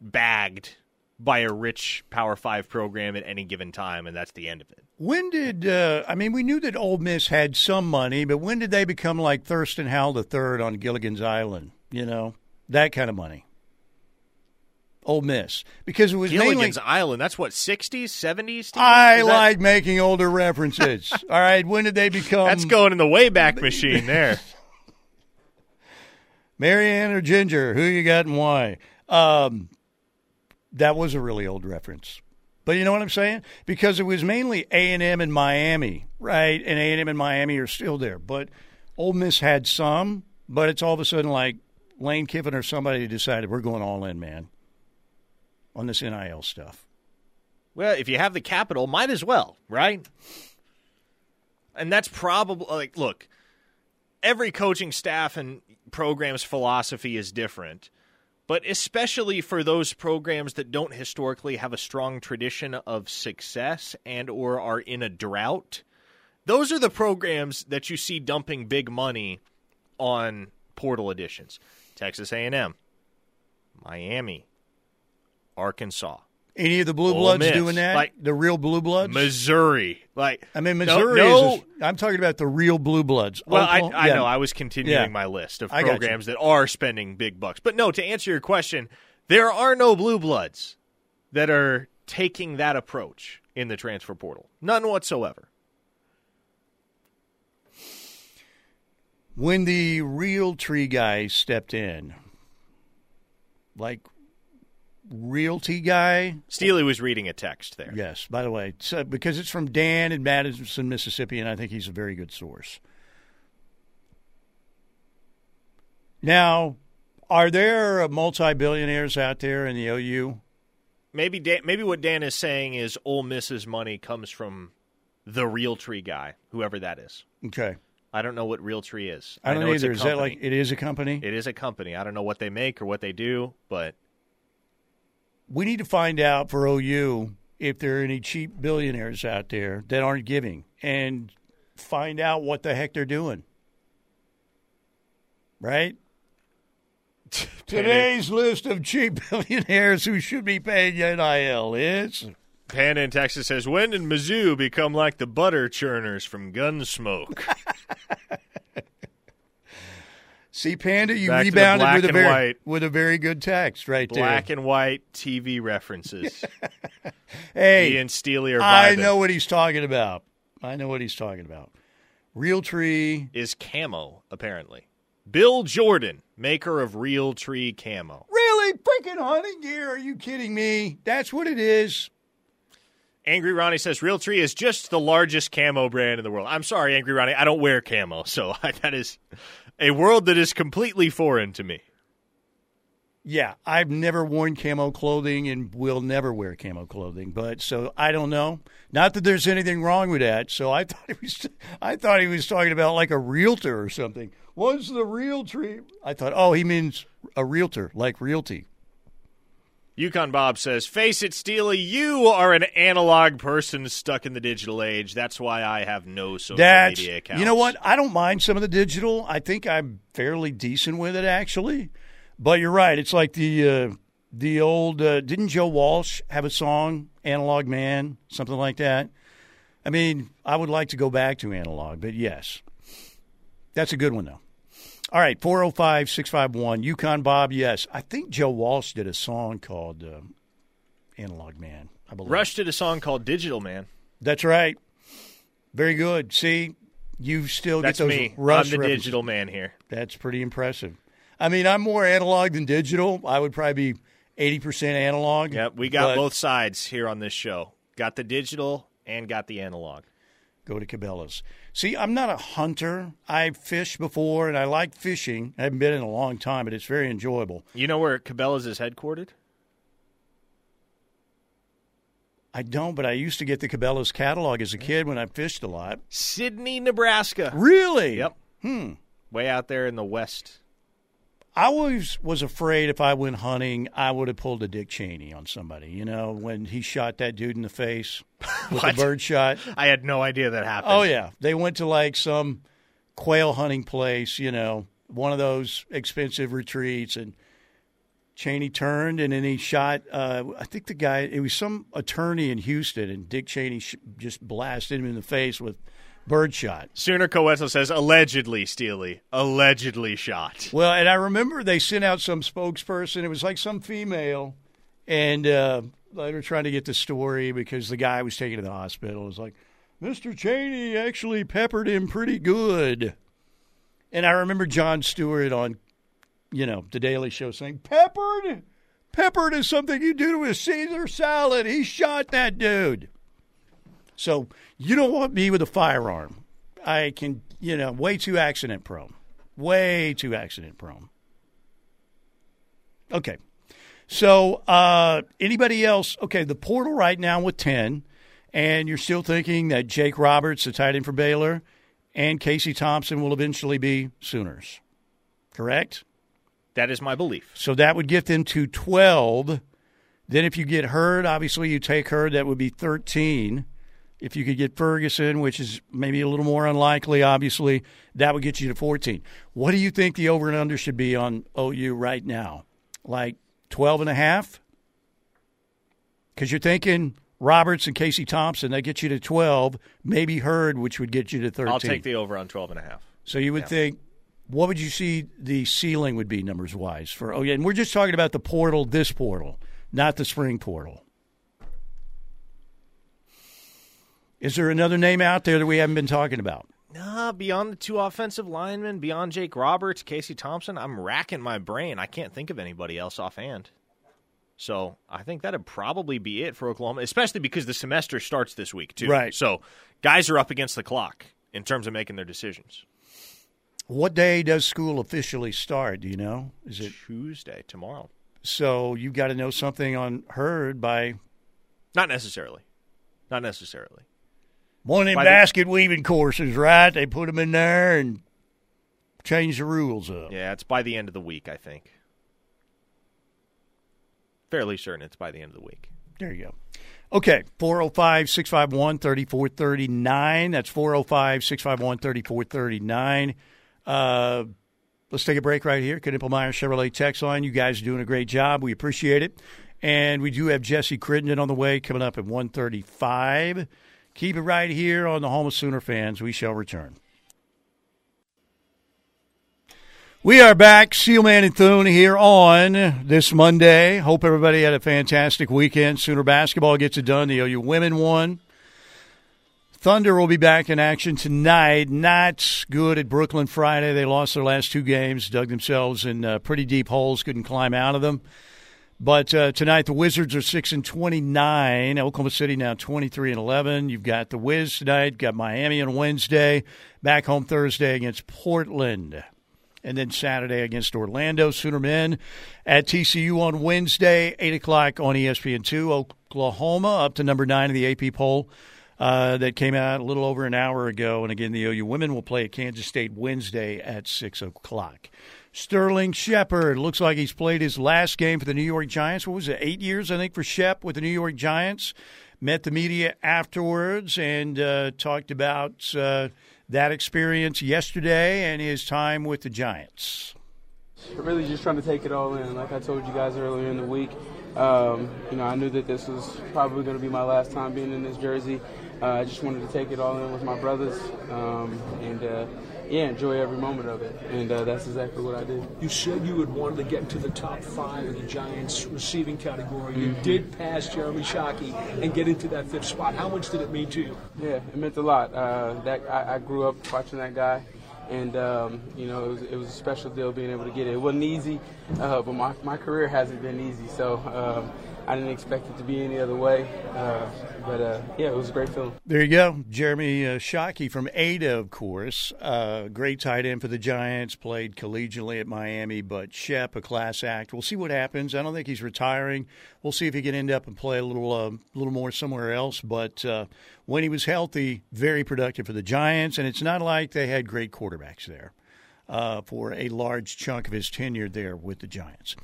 bagged by a rich Power 5 program at any given time, and that's the end of it. When did we knew that Ole Miss had some money, but when did they become like Thurston Howell III on Gilligan's Island? You know, that kind of money. Ole Miss. Because it was Gilligan's Island, that's what, 60s, 70s? Like making older references. All right, when did they become? That's going in the Wayback Machine there. Marianne or Ginger, who you got and why? That was a really old reference. But you know what I'm saying? Because it was mainly A&M and Miami, right? And A&M and Miami are still there. But Ole Miss had some, but it's all of a sudden like Lane Kiffin or somebody decided we're going all in, man, on this NIL stuff. Well, if you have the capital, might as well, right? And that's probably – like, look, every coaching staff and program's philosophy is different. But especially for those programs that don't historically have a strong tradition of success and or are in a drought, those are the programs that you see dumping big money on portal additions. Texas A&M, Miami, Arkansas. Any of the Blue Bloods doing that? Like, the real Blue Bloods? Missouri. Missouri I'm talking about the real Blue Bloods. Well, I know. I was continuing my list of programs that are spending big bucks. But no, to answer your question, there are no Blue Bloods that are taking that approach. in the transfer portal. None whatsoever. When the Realtree guy stepped in, like Realty guy? Steely was reading a text there. Yes, by the way, so, because it's from Dan in Madison, Mississippi, and I think he's a very good source. Now, are there multi-billionaires out there in the OU? Maybe Dan, maybe what Dan is saying is Ole Miss's money comes from the Realtree guy, whoever that is. Okay. I don't know what Realtree is. I don't know either. Is that like it is a company? It is a company. I don't know what they make or what they do, but we need to find out for OU if there are any cheap billionaires out there that aren't giving and find out what the heck they're doing. Right? Today's list of cheap billionaires who should be paying NIL is... Panda in Texas says, when did Mizzou become like the butter churners from Gunsmoke? See, Panda, you back rebounded with a very good text right black there. Black and white TV references. Hey, he and Steely are vibing. I know what he's talking about. Realtree is camo, apparently. Bill Jordan, maker of Realtree camo. Really? Freaking hunting gear? Are you kidding me? That's what it is. Angry Ronnie says, Realtree is just the largest camo brand in the world. I'm sorry, Angry Ronnie. I don't wear camo, so that is a world that is completely foreign to me. Yeah, I've never worn camo clothing and will never wear camo clothing, but so I don't know. Not that there's anything wrong with that. So I thought he was talking about like a realtor or something. What's the Realtree? I thought, oh, he means a realtor, like Realty. Yukon Bob says, face it, Steely, you are an analog person stuck in the digital age. That's why I have no social media accounts. You know what? I don't mind some of the digital. I think I'm fairly decent with it, actually. But you're right. It's like the old didn't Joe Walsh have a song, Analog Man, something like that? I mean, I would like to go back to analog, but yes. That's a good one, though. All right, 405-651, Yukon Bob, yes. I think Joe Walsh did a song called Analog Man, I believe. Rush did a song called Digital Man. That's right. Very good. See, you still that's get those me. Rush I'm the references. Digital Man here. That's pretty impressive. I mean, I'm more analog than digital. I would probably be 80% analog. Yep, we got both sides here on this show. Got the digital and got the analog. Go to Cabela's. See, I'm not a hunter. I've fished before, and I like fishing. I haven't been in a long time, but it's very enjoyable. You know where Cabela's is headquartered? I don't, but I used to get the Cabela's catalog as a kid when I fished a lot. Sidney, Nebraska. Really? Yep. Way out there in the west. I always was afraid if I went hunting, I would have pulled a Dick Cheney on somebody, you know, when he shot that dude in the face with a bird shot. I had no idea that happened. Oh, yeah. They went to, like, some quail hunting place, you know, one of those expensive retreats, and Cheney turned, and then he shot, I think the guy, it was some attorney in Houston, and Dick Cheney just blasted him in the face with birdshot. Sooner Coetzel says, allegedly, Steely. Allegedly shot. Well, and I remember they sent out some spokesperson. It was like some female. And they were trying to get the story because the guy was taken to the hospital. It was like, Mr. Cheney actually peppered him pretty good. And I remember Jon Stewart on, you know, The Daily Show saying, peppered? Peppered is something you do to a Caesar salad. He shot that dude. So you don't want me with a firearm. I can, you know, way too accident prone. Okay. So anybody else? Okay, the portal right now with 10, and you're still thinking that Jake Roberts, the tight end for Baylor, and Casey Thompson will eventually be Sooners, correct? That is my belief. So that would get them to 12. Then if you get Hurd, obviously you take Hurd. That would be 13. If you could get Ferguson, which is maybe a little more unlikely, obviously, that would get you to 14. What do you think the over and under should be on OU right now? Like 12.5? Because you're thinking Roberts and Casey Thompson, that gets you to 12, maybe Hurd, which would get you to 13. I'll take the over on 12.5. So you would think, what would you see the ceiling would be numbers-wise for OU? And we're just talking about the portal, this portal, not the spring portal. Is there another name out there that we haven't been talking about? Nah, beyond the two offensive linemen, beyond Jake Roberts, Casey Thompson, I'm racking my brain. I can't think of anybody else offhand. So I think that would probably be it for Oklahoma, especially because the semester starts this week, too. Right. So guys are up against the clock in terms of making their decisions. What day does school officially start? Do you know? Is it Tuesday, tomorrow? So you've got to know something on Hurd by... Not necessarily. Not necessarily. One of them basket weaving courses, right? They put them in there and change the rules up. Yeah, it's by the end of the week, I think. Fairly certain it's by the end of the week. There you go. Okay, 405-651-3439. That's 405-651-3439. Let's take a break right here. Knippelmeyer Chevrolet text line. You guys are doing a great job. We appreciate it. And we do have Jesse Crittenden on the way coming up at 1:35. Keep it right here on the Home of Sooner Fans. We shall return. We are back. Sealman and Thune here on this Monday. Hope everybody had a fantastic weekend. Sooner basketball gets it done. The OU women won. Thunder will be back in action tonight. Not good at Brooklyn Friday. They lost their last two games, dug themselves in pretty deep holes, couldn't climb out of them. But tonight the Wizards are 6-29. Oklahoma City now 23-11. You've got the Wiz tonight. Got Miami on Wednesday. Back home Thursday against Portland. And then Saturday against Orlando. Sooner men at TCU on Wednesday, 8 o'clock on ESPN2. Oklahoma up to number 9 in the AP poll that came out a little over an hour ago. And again, the OU women will play at Kansas State Wednesday at 6 o'clock. Sterling Shepard looks like he's played his last game for the New York Giants. What was it, 8 years, I think, for Shep with the New York Giants? Met the media afterwards and talked about that experience yesterday and his time with the Giants. I'm really just trying to take it all in. Like I told you guys earlier in the week, I knew that this was probably going to be my last time being in this jersey. I just wanted to take it all in with my brothers enjoy every moment of it, and that's exactly what I did. You said you had wanted to get into the top 5 in the Giants receiving category. Mm-hmm. You did pass Jeremy Shockey and get into that 5th spot. How much did it mean to you? Yeah, it meant a lot. I grew up watching that guy, and it was a special deal being able to get it. It wasn't easy, but my career hasn't been easy, so I didn't expect it to be any other way, but it was a great film. There you go. Jeremy Shockey from Ada, of course. Great tight end for the Giants, played collegiately at Miami, but Shep, a class act. We'll see what happens. I don't think he's retiring. We'll see if he can end up and play a little more somewhere else, but when he was healthy, very productive for the Giants, and it's not like they had great quarterbacks there for a large chunk of his tenure there with the Giants.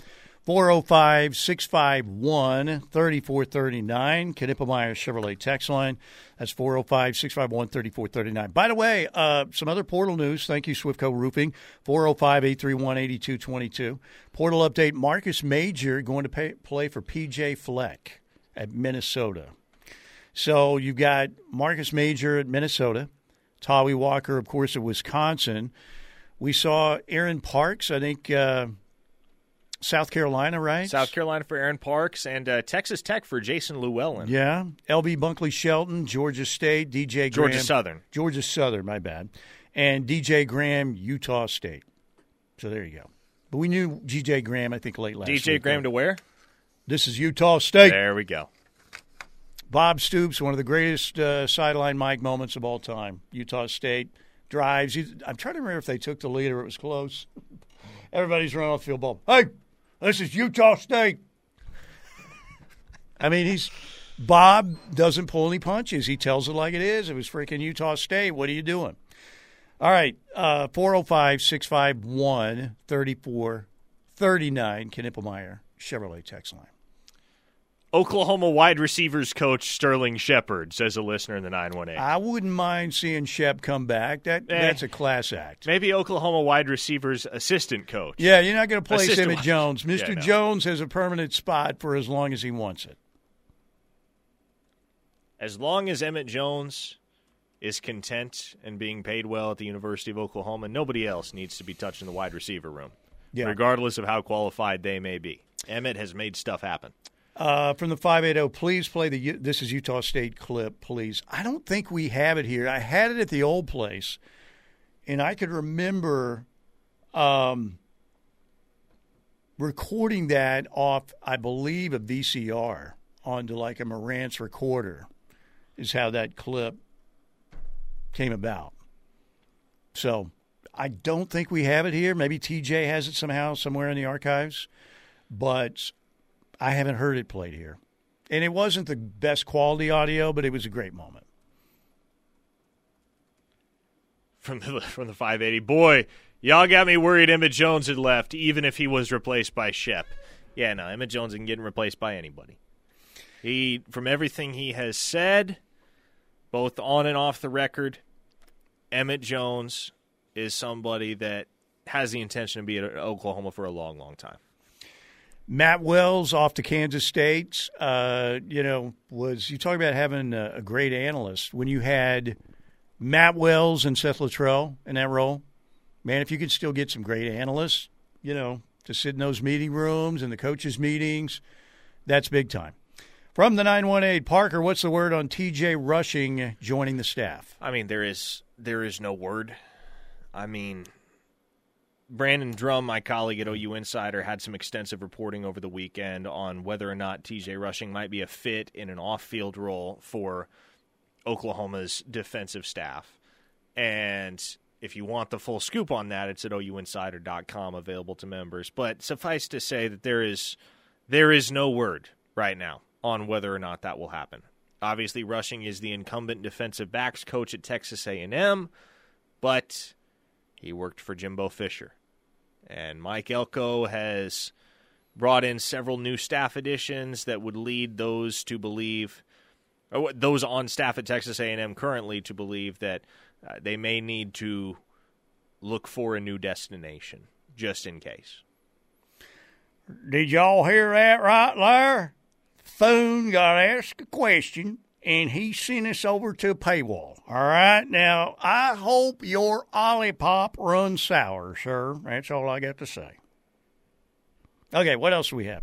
405-651-3439, Knippelmeyer Chevrolet text line. That's 405-651-3439. By the way, some other portal news. Thank you, Swiftco Roofing, 405-831-8222. Portal update, Marcus Major going to play for P.J. Fleck at Minnesota. So you've got Marcus Major at Minnesota, Tawi Walker, of course, at Wisconsin. We saw Aaron Parks, I think South Carolina, right? South Carolina for Aaron Parks and Texas Tech for Jason Llewellyn. Yeah. LV Bunkley Shelton, Georgia State, DJ Graham. Georgia Southern, my bad. And DJ Graham, Utah State. So there you go. But we knew DJ Graham, I think, late last week. DJ Graham to where? This is Utah State. There we go. Bob Stoops, one of the greatest sideline mic moments of all time. Utah State drives. I'm trying to remember if they took the lead or it was close. Everybody's running off the field ball. Hey! This is Utah State. I mean, Bob doesn't pull any punches. He tells it like it is. It was freaking Utah State. What are you doing? All right, 405-651-3439, Knippelmeyer Chevrolet text line. Oklahoma wide receivers coach Sterling Shepard, says a listener in the 918. I wouldn't mind seeing Shep come back. That's a class act. Maybe Oklahoma wide receivers assistant coach. Yeah, you're not going to place him at Jones. Mr. Yeah, no. Jones has a permanent spot for as long as he wants it. As long as Emmett Jones is content and being paid well at the University of Oklahoma, nobody else needs to be touching the wide receiver room, regardless of how qualified they may be. Emmett has made stuff happen. From the 580, please play the This Is Utah State clip, please. I don't think we have it here. I had it at the old place, and I could remember recording that off, I believe, a VCR onto like a Marantz recorder is how that clip came about. So I don't think we have it here. Maybe TJ has it somehow, somewhere in the archives, but I haven't heard it played here. And it wasn't the best quality audio, but it was a great moment. From the 580. Boy, y'all got me worried Emmett Jones had left, even if he was replaced by Shep. Yeah, no, Emmett Jones isn't getting replaced by anybody. He, from everything he has said, both on and off the record, Emmett Jones is somebody that has the intention to be at Oklahoma for a long, long time. Matt Wells off to Kansas State, you talk about having a great analyst. When you had Matt Wells and Seth Luttrell in that role, man, if you could still get some great analysts, to sit in those meeting rooms and the coaches' meetings, that's big time. From the 918, Parker, what's the word on TJ Rushing joining the staff? I mean, there is no word. I mean, Brandon Drum, my colleague at OU Insider, had some extensive reporting over the weekend on whether or not TJ Rushing might be a fit in an off-field role for Oklahoma's defensive staff. And if you want the full scoop on that, it's at ouinsider.com, available to members. But suffice to say that there is no word right now on whether or not that will happen. Obviously, Rushing is the incumbent defensive backs coach at Texas A&M, but he worked for Jimbo Fisher. And Mike Elko has brought in several new staff additions that would lead those to believe, or those on staff at Texas A&M currently to believe that they may need to look for a new destination, just in case. Did y'all hear that right, Larry? Thune got asked a question, and he sent us over to a paywall. All right? Now, I hope your Olipop runs sour, sir. That's all I got to say. Okay, what else do we have?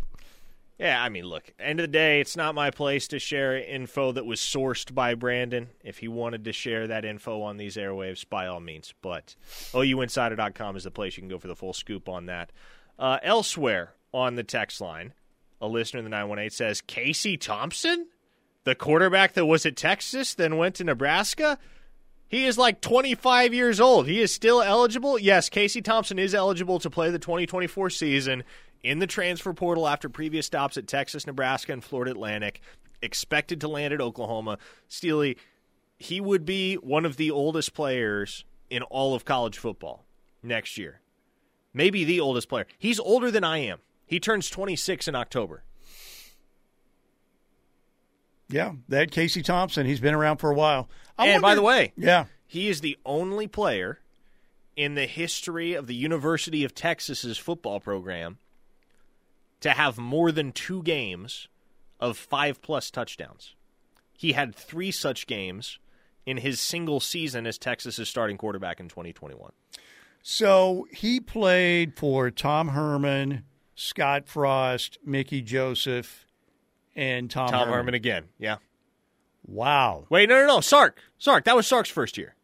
Yeah, I mean, look, end of the day, it's not my place to share info that was sourced by Brandon. If he wanted to share that info on these airwaves, by all means. But ouinsider.com is the place you can go for the full scoop on that. Elsewhere on the text line, a listener in the 918 says, Casey Thompson? The quarterback that was at Texas, then went to Nebraska? He is like 25 years old. He is still eligible? Yes, Casey Thompson is eligible to play the 2024 season in the transfer portal after previous stops at Texas, Nebraska, and Florida Atlantic. Expected to land at Oklahoma. Steely, he would be one of the oldest players in all of college football next year. Maybe the oldest player. He's older than I am. He turns 26 in October. Yeah, that Casey Thompson, he's been around for a while. By the way, yeah, he is the only player in the history of the University of Texas's football program to have more than two games of 5+ touchdowns. He had 3 such games in his single season as Texas's starting quarterback in 2021. So he played for Tom Herman, Scott Frost, Mickey Joseph, and Tom Herman. Herman again, yeah. Wow. Wait, no, Sark. That was Sark's first year.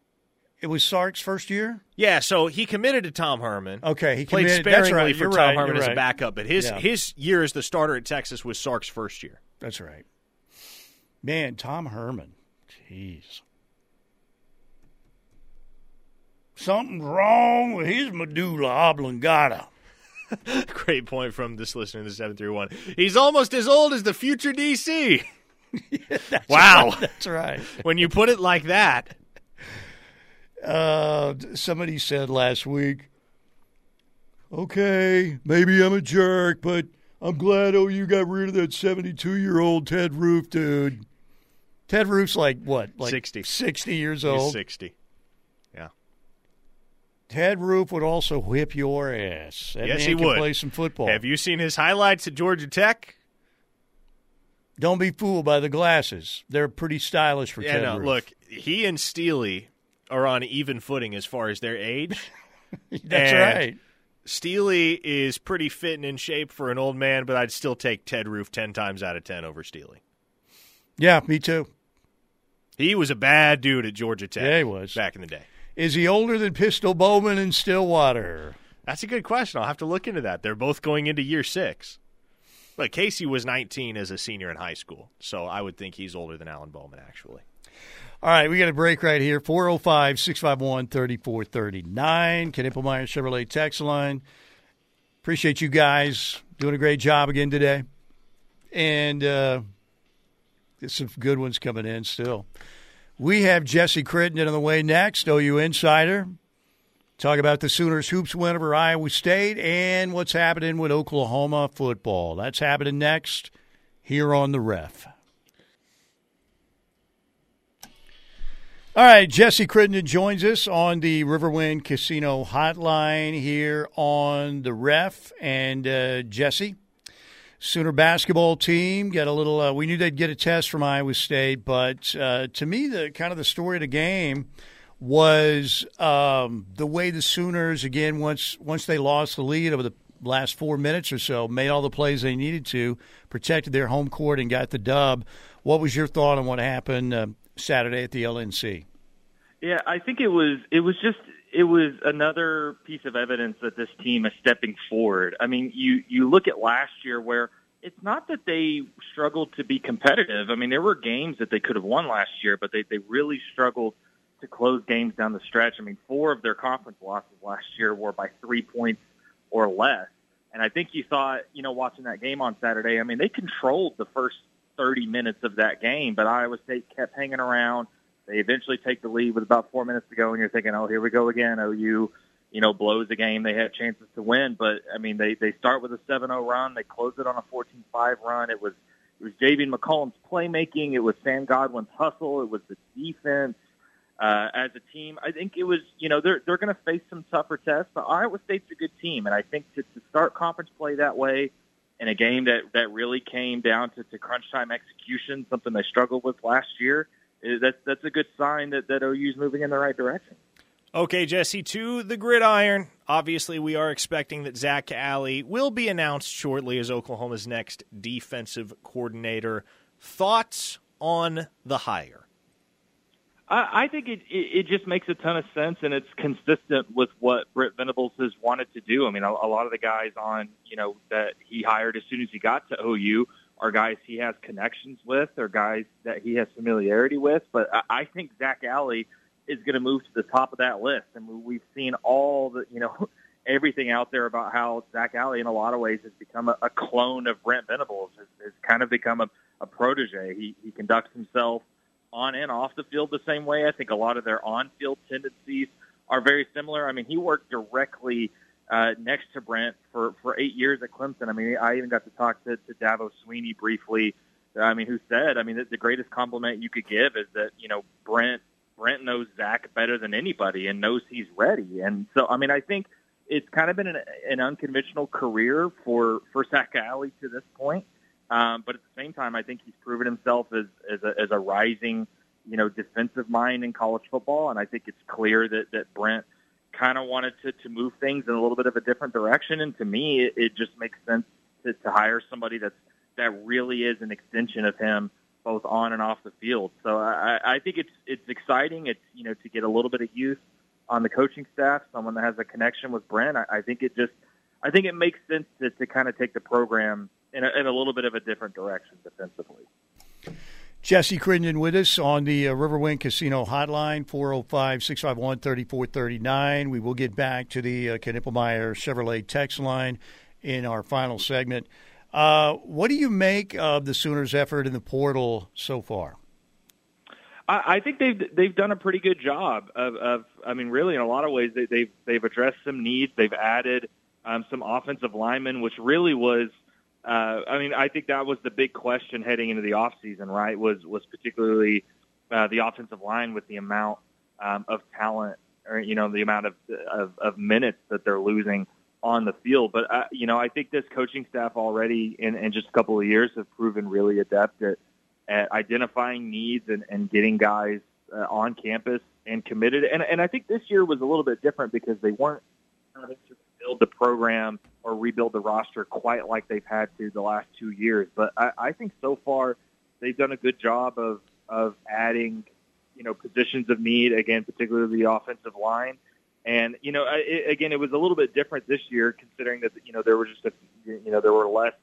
It was Sark's first year? Yeah, so he committed to Tom Herman. Okay, he played sparingly Tom Herman as a backup, but his year as the starter at Texas was Sark's first year. That's right. Man, Tom Herman. Jeez. Something's wrong with his medulla oblongata. Great point from this listener in the 731. He's almost as old as the future DC. Yeah, wow. Right, that's right. When you put it like that. Somebody said last week, okay, maybe I'm a jerk, but I'm glad OU got rid of that 72-year-old Ted Roop dude. Ted Roop's like what? Like 60. 60 years old? He's 60. Ted Roop would also whip your ass. Yes, he would. Play some football. Have you seen his highlights at Georgia Tech? Don't be fooled by the glasses. They're pretty stylish for Ted Roop. Look, he and Steely are on even footing as far as their age. That's right. Steely is pretty fit and in shape for an old man, but I'd still take Ted Roop 10 times out of 10 over Steely. Yeah, me too. He was a bad dude at Georgia Tech. Yeah, he was. Back in the day. Is he older than Pistol Bowman and Stillwater? That's a good question. I'll have to look into that. They're both going into year 6. But Casey was 19 as a senior in high school, so I would think he's older than Alan Bowman, actually. All right, we got a break right here. 405-651-3439. Knippelmeyer Chevrolet text line. Appreciate you guys doing a great job again today. And some good ones coming in still. We have Jesse Crittenden on the way next, OU Insider. Talk about the Sooners hoops win over Iowa State and what's happening with Oklahoma football. That's happening next here on The Ref. All right, Jesse Crittenden joins us on the Riverwind Casino hotline here on The Ref. And, Jesse, Sooner basketball team got a little we knew they'd get a test from Iowa State, but to me the kind of the story of the game was the way the Sooners, again, once they lost the lead over the last 4 minutes or so, made all the plays they needed to, protected their home court, and got the dub. What was your thought on what happened Saturday at the LNC? Yeah, I think it was another piece of evidence that this team is stepping forward. I mean, you look at last year where it's not that they struggled to be competitive. I mean, there were games that they could have won last year, but they really struggled to close games down the stretch. I mean, 4 of their conference losses last year were by 3 points or less. And I think you thought, watching that game on Saturday, I mean, they controlled the first 30 minutes of that game, but Iowa State kept hanging around. They eventually take the lead with about 4 minutes to go, and you're thinking, oh, here we go again. OU, blows the game. They had chances to win, but, I mean, they start with a 7-0 run. They close it on a 14-5 run. It was J.B. McCollum's playmaking. It was Sam Godwin's hustle. It was the defense. As a team, I think it was, they're going to face some tougher tests, but Iowa State's a good team, and I think to start conference play that way in a game that really came down to crunch time execution, something they struggled with last year, That's a good sign that OU's moving in the right direction. Okay, Jesse, to the gridiron. Obviously, we are expecting that Zach Alley will be announced shortly as Oklahoma's next defensive coordinator. Thoughts on the hire? I think it just makes a ton of sense, and it's consistent with what Brent Venables has wanted to do. I mean, a lot of the guys on that he hired as soon as he got to OU are guys he has connections with or guys that he has familiarity with. But I think Zach Alley is going to move to the top of that list. And we've seen all the, everything out there about how Zach Alley in a lot of ways has become a clone of Brent Venables, has kind of become a protege. He conducts himself on and off the field the same way. I think a lot of their on-field tendencies are very similar. I mean, he worked directly next to Brent for 8 years at Clemson. I mean, I even got to talk to Davo Sweeney briefly, who said, the greatest compliment you could give is that, Brent knows Zach better than anybody and knows he's ready. And so, I think it's kind of been an unconventional career for Zach Alley to this point. But at the same time, I think he's proven himself as a rising, defensive mind in college football. And I think it's clear that Brent kind of wanted to move things in a little bit of a different direction, and to me it just makes sense to hire somebody that really is an extension of him both on and off the field. So I think it's exciting. It's to get a little bit of youth on the coaching staff, someone that has a connection with Brent. I think it makes sense to kind of take the program in a little bit of a different direction defensively. Jesse Crittenden with us on the Riverwind Casino hotline, 405-651-3439. We will get back to the Knippelmeyer Chevrolet text line in our final segment. What do you make of the Sooners' effort in the portal so far? I think they've done a pretty good job really in a lot of ways they've addressed some needs. They've added some offensive linemen, which really was I think that was the big question heading into the offseason, right, was particularly the offensive line with the amount of talent or, the amount of minutes that they're losing on the field. But, I think this coaching staff already in just a couple of years have proven really adept at identifying needs and getting guys on campus and committed. And I think this year was a little bit different because they weren't build the program or rebuild the roster quite like they've had to the last 2 years. But I think so far they've done a good job of adding, you know, positions of need, again, particularly the offensive line. And, you know, it was a little bit different this year considering that, you know, there were just, there were less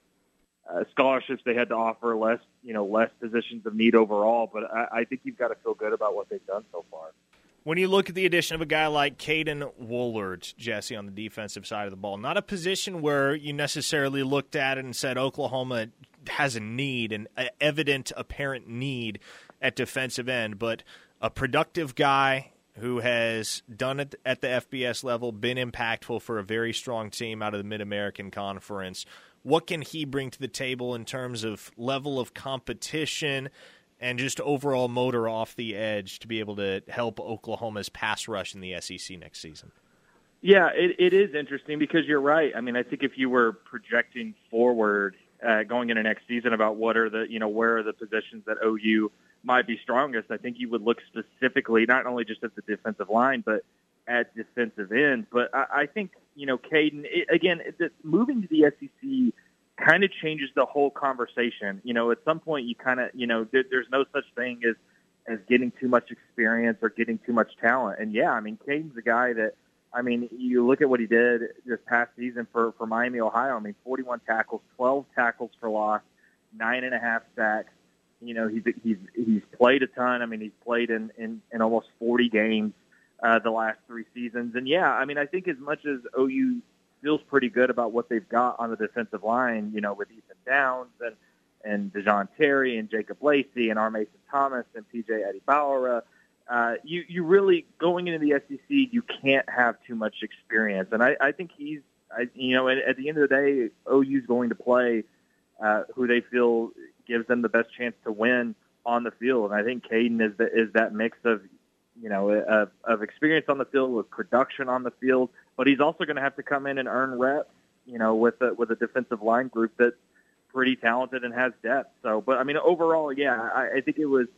scholarships they had to offer, less positions of need overall. But I think you've got to feel good about what they've done so far. When you look at the addition of a guy like Caden Woolard, Jesse, on the defensive side of the ball, not a position where you necessarily looked at it and said Oklahoma has a need, an evident, apparent need at defensive end, but a productive guy who has done it at the FBS level, been impactful for a very strong team out of the Mid-American Conference. What can he bring to the table in terms of level of competition and just overall motor off the edge to be able to help Oklahoma's pass rush in the SEC next season? Yeah, it is interesting because you're right. I mean, I think if you were projecting forward going into next season about where are the positions that OU might be strongest, I think you would look specifically not only just at the defensive line, but at defensive end. But I think, you know, Caden, moving to the SEC kind of changes the whole conversation. You know, at some point you kind of, you know, there's no such thing as getting too much experience or getting too much talent. And yeah, I mean, Caden's a guy that, I mean, you look at what he did this past season for Miami, Ohio. I mean, 41 tackles, 12 tackles for loss, 9.5 sacks. You know, he's played a ton. I mean, he's played in almost 40 games the last three seasons. And yeah, I mean, I think as much as OU feels pretty good about what they've got on the defensive line, you know, with Ethan Downs and DeJon Terry and Jacob Lacey and R. Mason Thomas and P.J. Adibawara, you really, going into the SEC, you can't have too much experience. And I think at the end of the day, OU's going to play who they feel gives them the best chance to win on the field. And I think Caden is that mix of, you know, of experience on the field with production on the field, but he's also going to have to come in and earn reps, you know, with a defensive line group that's pretty talented and has depth. So, but I mean, overall, yeah, I think it was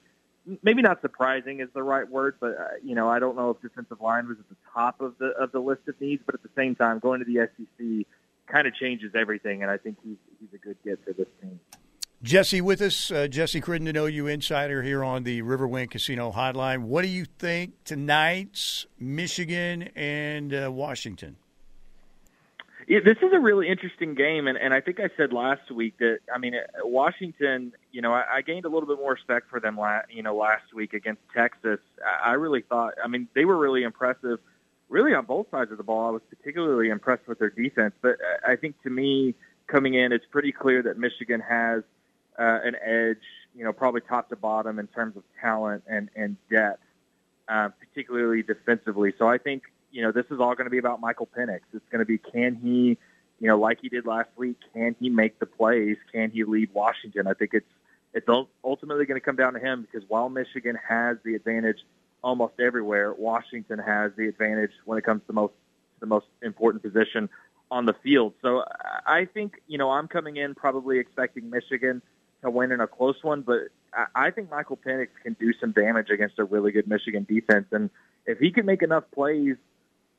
maybe not surprising is the right word, but you know, I don't know if defensive line was at the top of the list of needs, but at the same time, going to the SEC kind of changes everything. And I think he's a good get for this team. Jesse with us, Jesse Crittenden, OU Insider here on the Riverwind Casino Hotline. What do you think tonight's Michigan and Washington? Yeah, this is a really interesting game, and I think I said last week that, I mean, Washington, you know, I gained a little bit more respect for them, last week against Texas. I really thought, I mean, they were really impressive, really on both sides of the ball. I was particularly impressed with their defense, but I think to me coming in, it's pretty clear that Michigan has an edge, you know, probably top to bottom in terms of talent and depth, particularly defensively. So I think, you know, this is all going to be about Michael Penix. It's going to be, can he, you know, like he did last week, can he make the plays? Can he lead Washington? I think it's ultimately going to come down to him because while Michigan has the advantage almost everywhere, Washington has the advantage when it comes to the most important position on the field. So I think, you know, I'm coming in probably expecting Michigan to win in a close one, but I think Michael Penix can do some damage against a really good Michigan defense. And if he can make enough plays,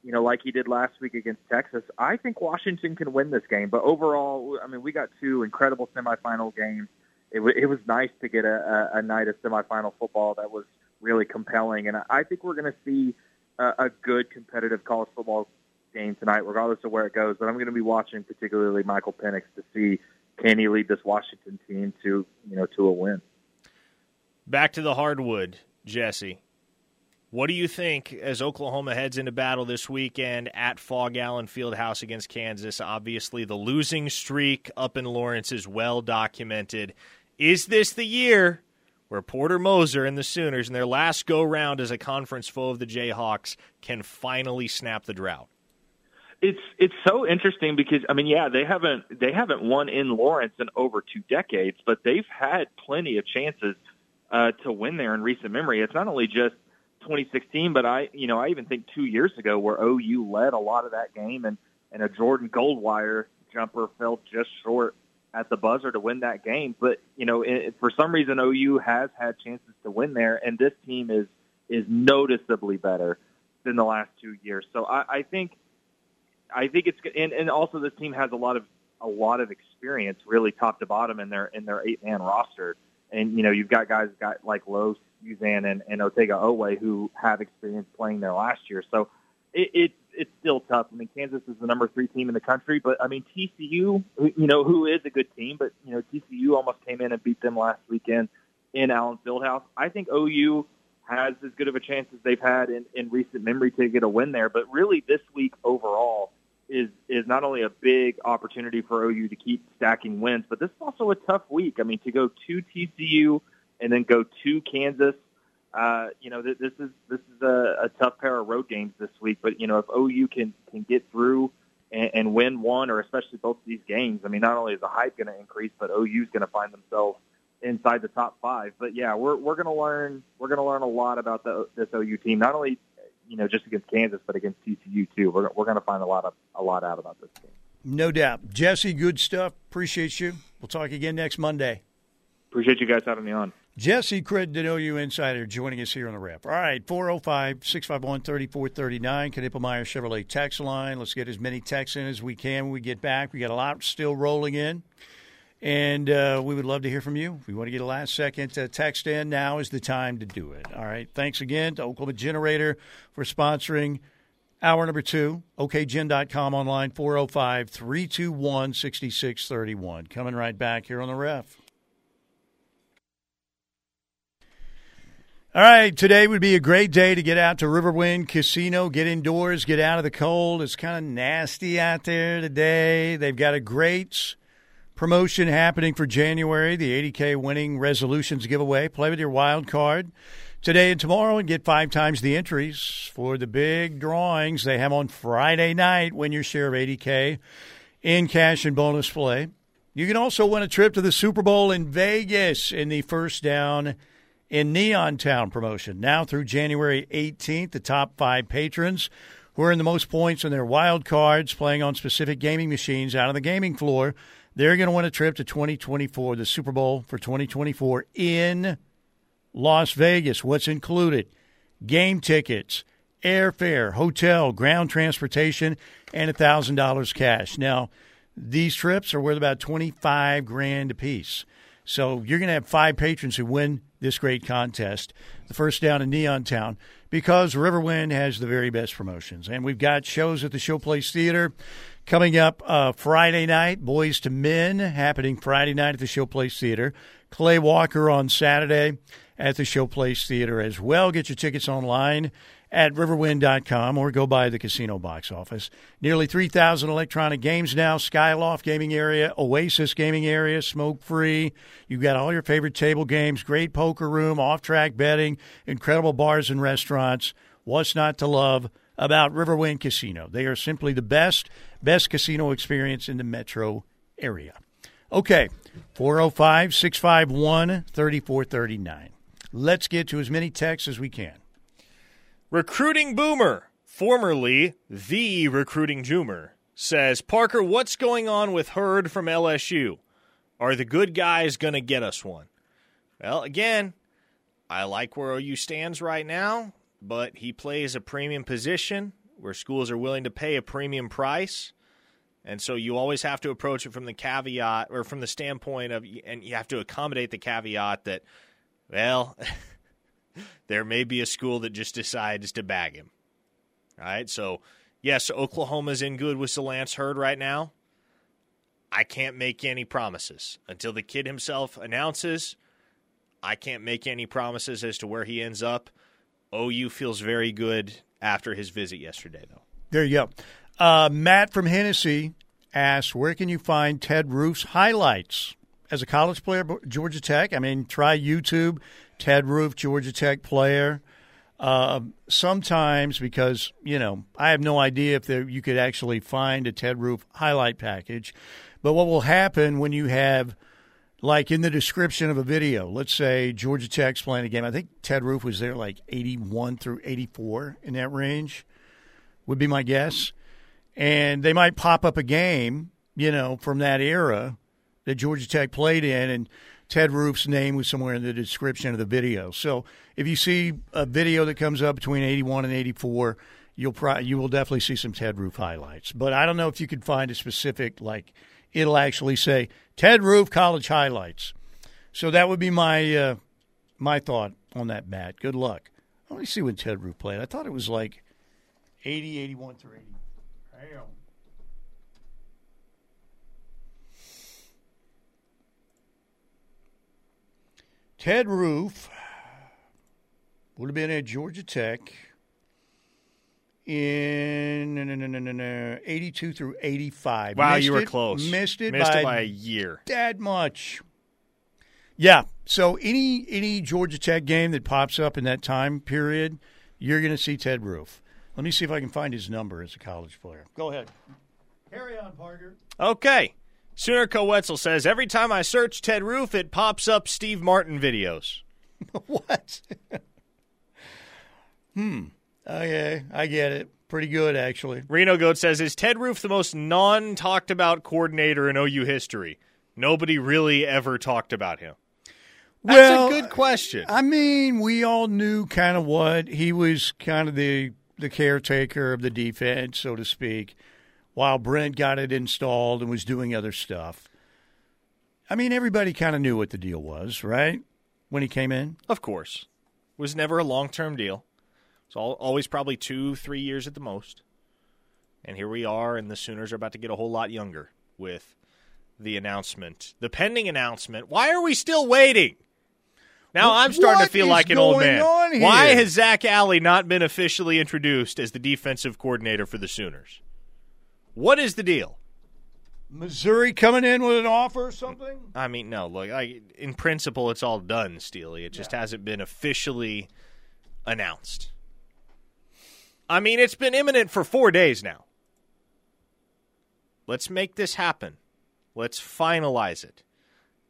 you know, like he did last week against Texas, I think Washington can win this game. But overall, I mean, we got two incredible semifinal games. It was nice to get a night of semifinal football that was really compelling. And I think we're going to see a good competitive college football game tonight, regardless of where it goes. But I'm going to be watching particularly Michael Penix to see, can he lead this Washington team to, you know, to a win? Back to the hardwood, Jesse. What do you think as Oklahoma heads into battle this weekend at Fog Allen Fieldhouse against Kansas? Obviously, the losing streak up in Lawrence is well documented. Is this the year where Porter Moser and the Sooners in their last go-round as a conference foe of the Jayhawks can finally snap the drought? It's so interesting because, I mean, yeah, they haven't won in Lawrence in over 2 decades, but they've had plenty of chances to win there in recent memory. It's not only just 2016, but I even think 2 years ago where OU led a lot of that game and a Jordan Goldwire jumper fell just short at the buzzer to win that game. But, you know, for some reason, OU has had chances to win there, and this team is noticeably better than the last 2 years. So I think I think it's good. And also this team has a lot of experience, really top to bottom in their 8-man roster. And, you know, you've got guys like Lowe, Suzanne, and Otega Owe who have experience playing there last year. So it's still tough. I mean, Kansas is the number 3 team in the country, but, I mean, TCU, who is a good team, but, you know, TCU almost came in and beat them last weekend in Allen Fieldhouse. I think OU has as good of a chance as they've had in recent memory to get a win there, but really this week overall is not only a big opportunity for OU to keep stacking wins, but this is also a tough week. I mean, to go to TCU and then go to Kansas, this is a tough pair of road games this week. But, you know, if OU can get through and win one or especially both of these games, I mean, not only is the hype going to increase, but OU is going to find themselves inside the top 5. But yeah, we're going to learn a lot about this OU team, not only, you know, just against Kansas, but against TCU too. We're going to find a lot out about this game. No doubt. Jesse, good stuff. Appreciate you. We'll talk again next Monday. Appreciate you guys having me on. Jesse Crittenden, OU Insider, joining us here on the Wrap. All right, 405-651-3439, Knippelmeyer Chevrolet text line. Let's get as many texts in as we can when we get back. We got a lot still rolling in. And we would love to hear from you. If you want to get a last-second text in, now is the time to do it. All right, thanks again to Oklahoma Generator for sponsoring hour number 2. OKGen.com online, 405-321-6631. Coming right back here on the Ref. All right, today would be a great day to get out to Riverwind Casino, get indoors, get out of the cold. It's kind of nasty out there today. They've got a great promotion happening for January, the 80K winning resolutions giveaway. Play with your wild card today and tomorrow and get 5 times the entries for the big drawings they have on Friday night. Win your share of 80K in cash and bonus play. You can also win a trip to the Super Bowl in Vegas in the First Down in Neon Town promotion. Now through January 18th, the top 5 patrons who earn the most points on their wild cards playing on specific gaming machines out on the gaming floor, they're going to win a trip to 2024, the Super Bowl for 2024 in Las Vegas. What's included? Game tickets, airfare, hotel, ground transportation, and $1,000 cash. Now, these trips are worth about $25,000 apiece. So you're going to have 5 patrons who win this great contest, the First Down in Neon Town, because Riverwind has the very best promotions. And we've got shows at the Showplace Theater. Coming up Friday night, Boys to Men, happening Friday night at the Showplace Theater. Clay Walker on Saturday at the Showplace Theater as well. Get your tickets online at riverwind.com or go by the casino box office. Nearly 3,000 electronic games now. Skyloft Gaming Area, Oasis Gaming Area, Smoke Free. You've got all your favorite table games, great poker room, off-track betting, incredible bars and restaurants. What's not to love about Riverwind Casino? They are simply the best casino experience in the metro area. Okay, 405-651-3439. Let's get to as many texts as we can. Recruiting Boomer, formerly the Recruiting Joomer, says, Parker, what's going on with Hurd from LSU? Are the good guys going to get us one? Well, again, I like where OU stands right now, but he plays a premium position where schools are willing to pay a premium price. And so you always have to approach it from the caveat or from the standpoint of, and you have to accommodate the caveat that, well, there may be a school that just decides to bag him. All right. So, yes, Oklahoma's in good with Zalance Hurd right now. I can't make any promises until the kid himself announces. I can't make any promises as to where he ends up. OU feels very good after his visit yesterday, though. There you go. Matt from Hennessy asks, where can you find Ted Roop's highlights as a college player at Georgia Tech? I mean, try YouTube, Ted Roop, Georgia Tech player. Sometimes because, you know, I have no idea if you could actually find a Ted Roop highlight package. But what will happen when you have, like in the description of a video, let's say Georgia Tech's playing a game. I think Ted Roop was there like 81 through 84 in that range would be my guess. And they might pop up a game, you know, from that era that Georgia Tech played in, and Ted Roop's name was somewhere in the description of the video. So if you see a video that comes up between 81 and 84, you will definitely see some Ted Roop highlights. But I don't know if you could find a specific, like, it'll actually say Ted Roop college highlights. So that would be my my thought on that, Matt. Good luck. Let me see when Ted Roop played. I thought it was like 80, 81 through 80. Damn. Ted Roop would have been at Georgia Tech in 82 through 85. Wow, you were close. Missed it by a year. That much. Yeah, so any Georgia Tech game that pops up in that time period, you're going to see Ted Roop. Let me see if I can find his number as a college player. Go ahead. Carry on, Parker. Okay. Sooner Coetzel says, every time I search Ted Roop, it pops up Steve Martin videos. What? Okay, I get it. Pretty good, actually. Reno Goat says, is Ted Roop the most non-talked-about coordinator in OU history? Nobody really ever talked about him. Well, that's a good question. I mean, we all knew kind of what he was, kind of the caretaker of the defense, so to speak, while Brent got it installed and was doing other stuff. I mean, everybody kind of knew what the deal was, right, when he came in? Of course. It was never a long-term deal. It's always probably 2-3 years at the most. And here we are, and the Sooners are about to get a whole lot younger with the announcement, the pending announcement. Why are we still waiting? Now I'm starting to feel like an old man. Why has Zach Alley not been officially introduced as the defensive coordinator for the Sooners? What is the deal? Missouri coming in with an offer or something? I mean, no. Look, in principle, it's all done, Steely. It just hasn't been officially announced. I mean, it's been imminent for 4 days now. Let's make this happen. Let's finalize it.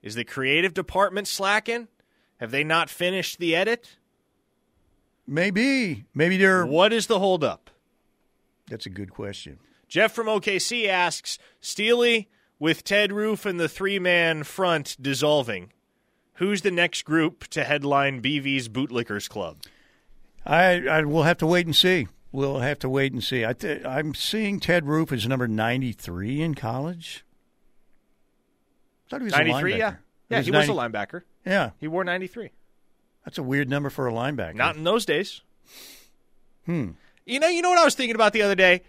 Is the creative department slacking? Have they not finished the edit? Maybe. Maybe they're... What is the holdup? That's a good question. Jeff from OKC asks, Steely, with Ted Roop and the three-man front dissolving, who's the next group to headline BV's Bootlickers Club? I will have to wait and see. We'll have to wait and see. I'm seeing Ted Roop as number 93 in college. I thought he was 93, yeah. Yeah, he was a linebacker. Yeah. He wore 93. That's a weird number for a linebacker. Not in those days. You know what I was thinking about the other day?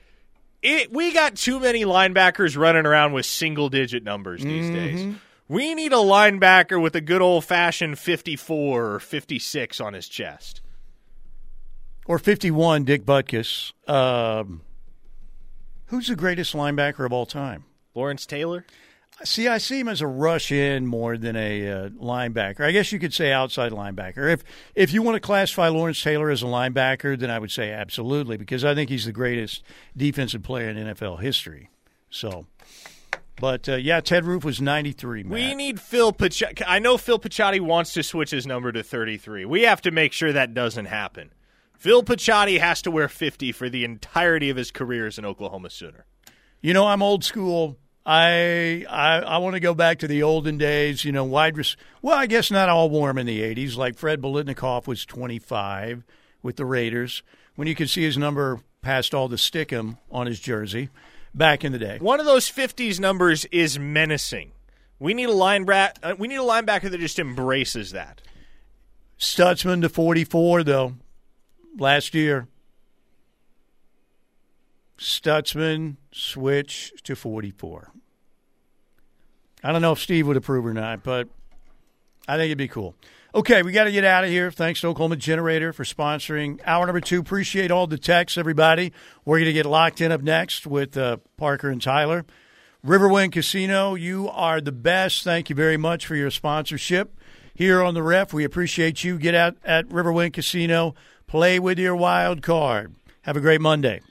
We got too many linebackers running around with single-digit numbers these days. We need a linebacker with a good old-fashioned 54 or 56 on his chest. Or 51, Dick Butkus. Who's the greatest linebacker of all time? Lawrence Taylor? See, I see him as a rush-in more than a linebacker. I guess you could say outside linebacker. If you want to classify Lawrence Taylor as a linebacker, then I would say absolutely, because I think he's the greatest defensive player in NFL history. So, but, yeah, Ted Roop was 93, Matt. We need Phil Pachotti. I know Phil Pachotti wants to switch his number to 33. We have to make sure that doesn't happen. Phil Pachotti has to wear 50 for the entirety of his career as an Oklahoma Sooner. You know, I'm old school. I want to go back to the olden days, you know, well, I guess not all warm in the 80s. Like Fred Bolitnikoff was 25 with the Raiders when you could see his number past all the stickum on his jersey back in the day. One of those 50s numbers is menacing. We need a linebacker that just embraces that. Stutzman to 44, though, last year. Stutzman switch to 44. I don't know if Steve would approve or not, but I think it'd be cool. Okay, we got to get out of here. Thanks to Oklahoma Generator for sponsoring hour number 2. Appreciate all the texts, everybody. We're going to get locked in up next with Parker and Tyler. Riverwind Casino, you are the best. Thank you very much for your sponsorship here on the Ref. We appreciate you. Get out at Riverwind Casino. Play with your wild card. Have a great Monday.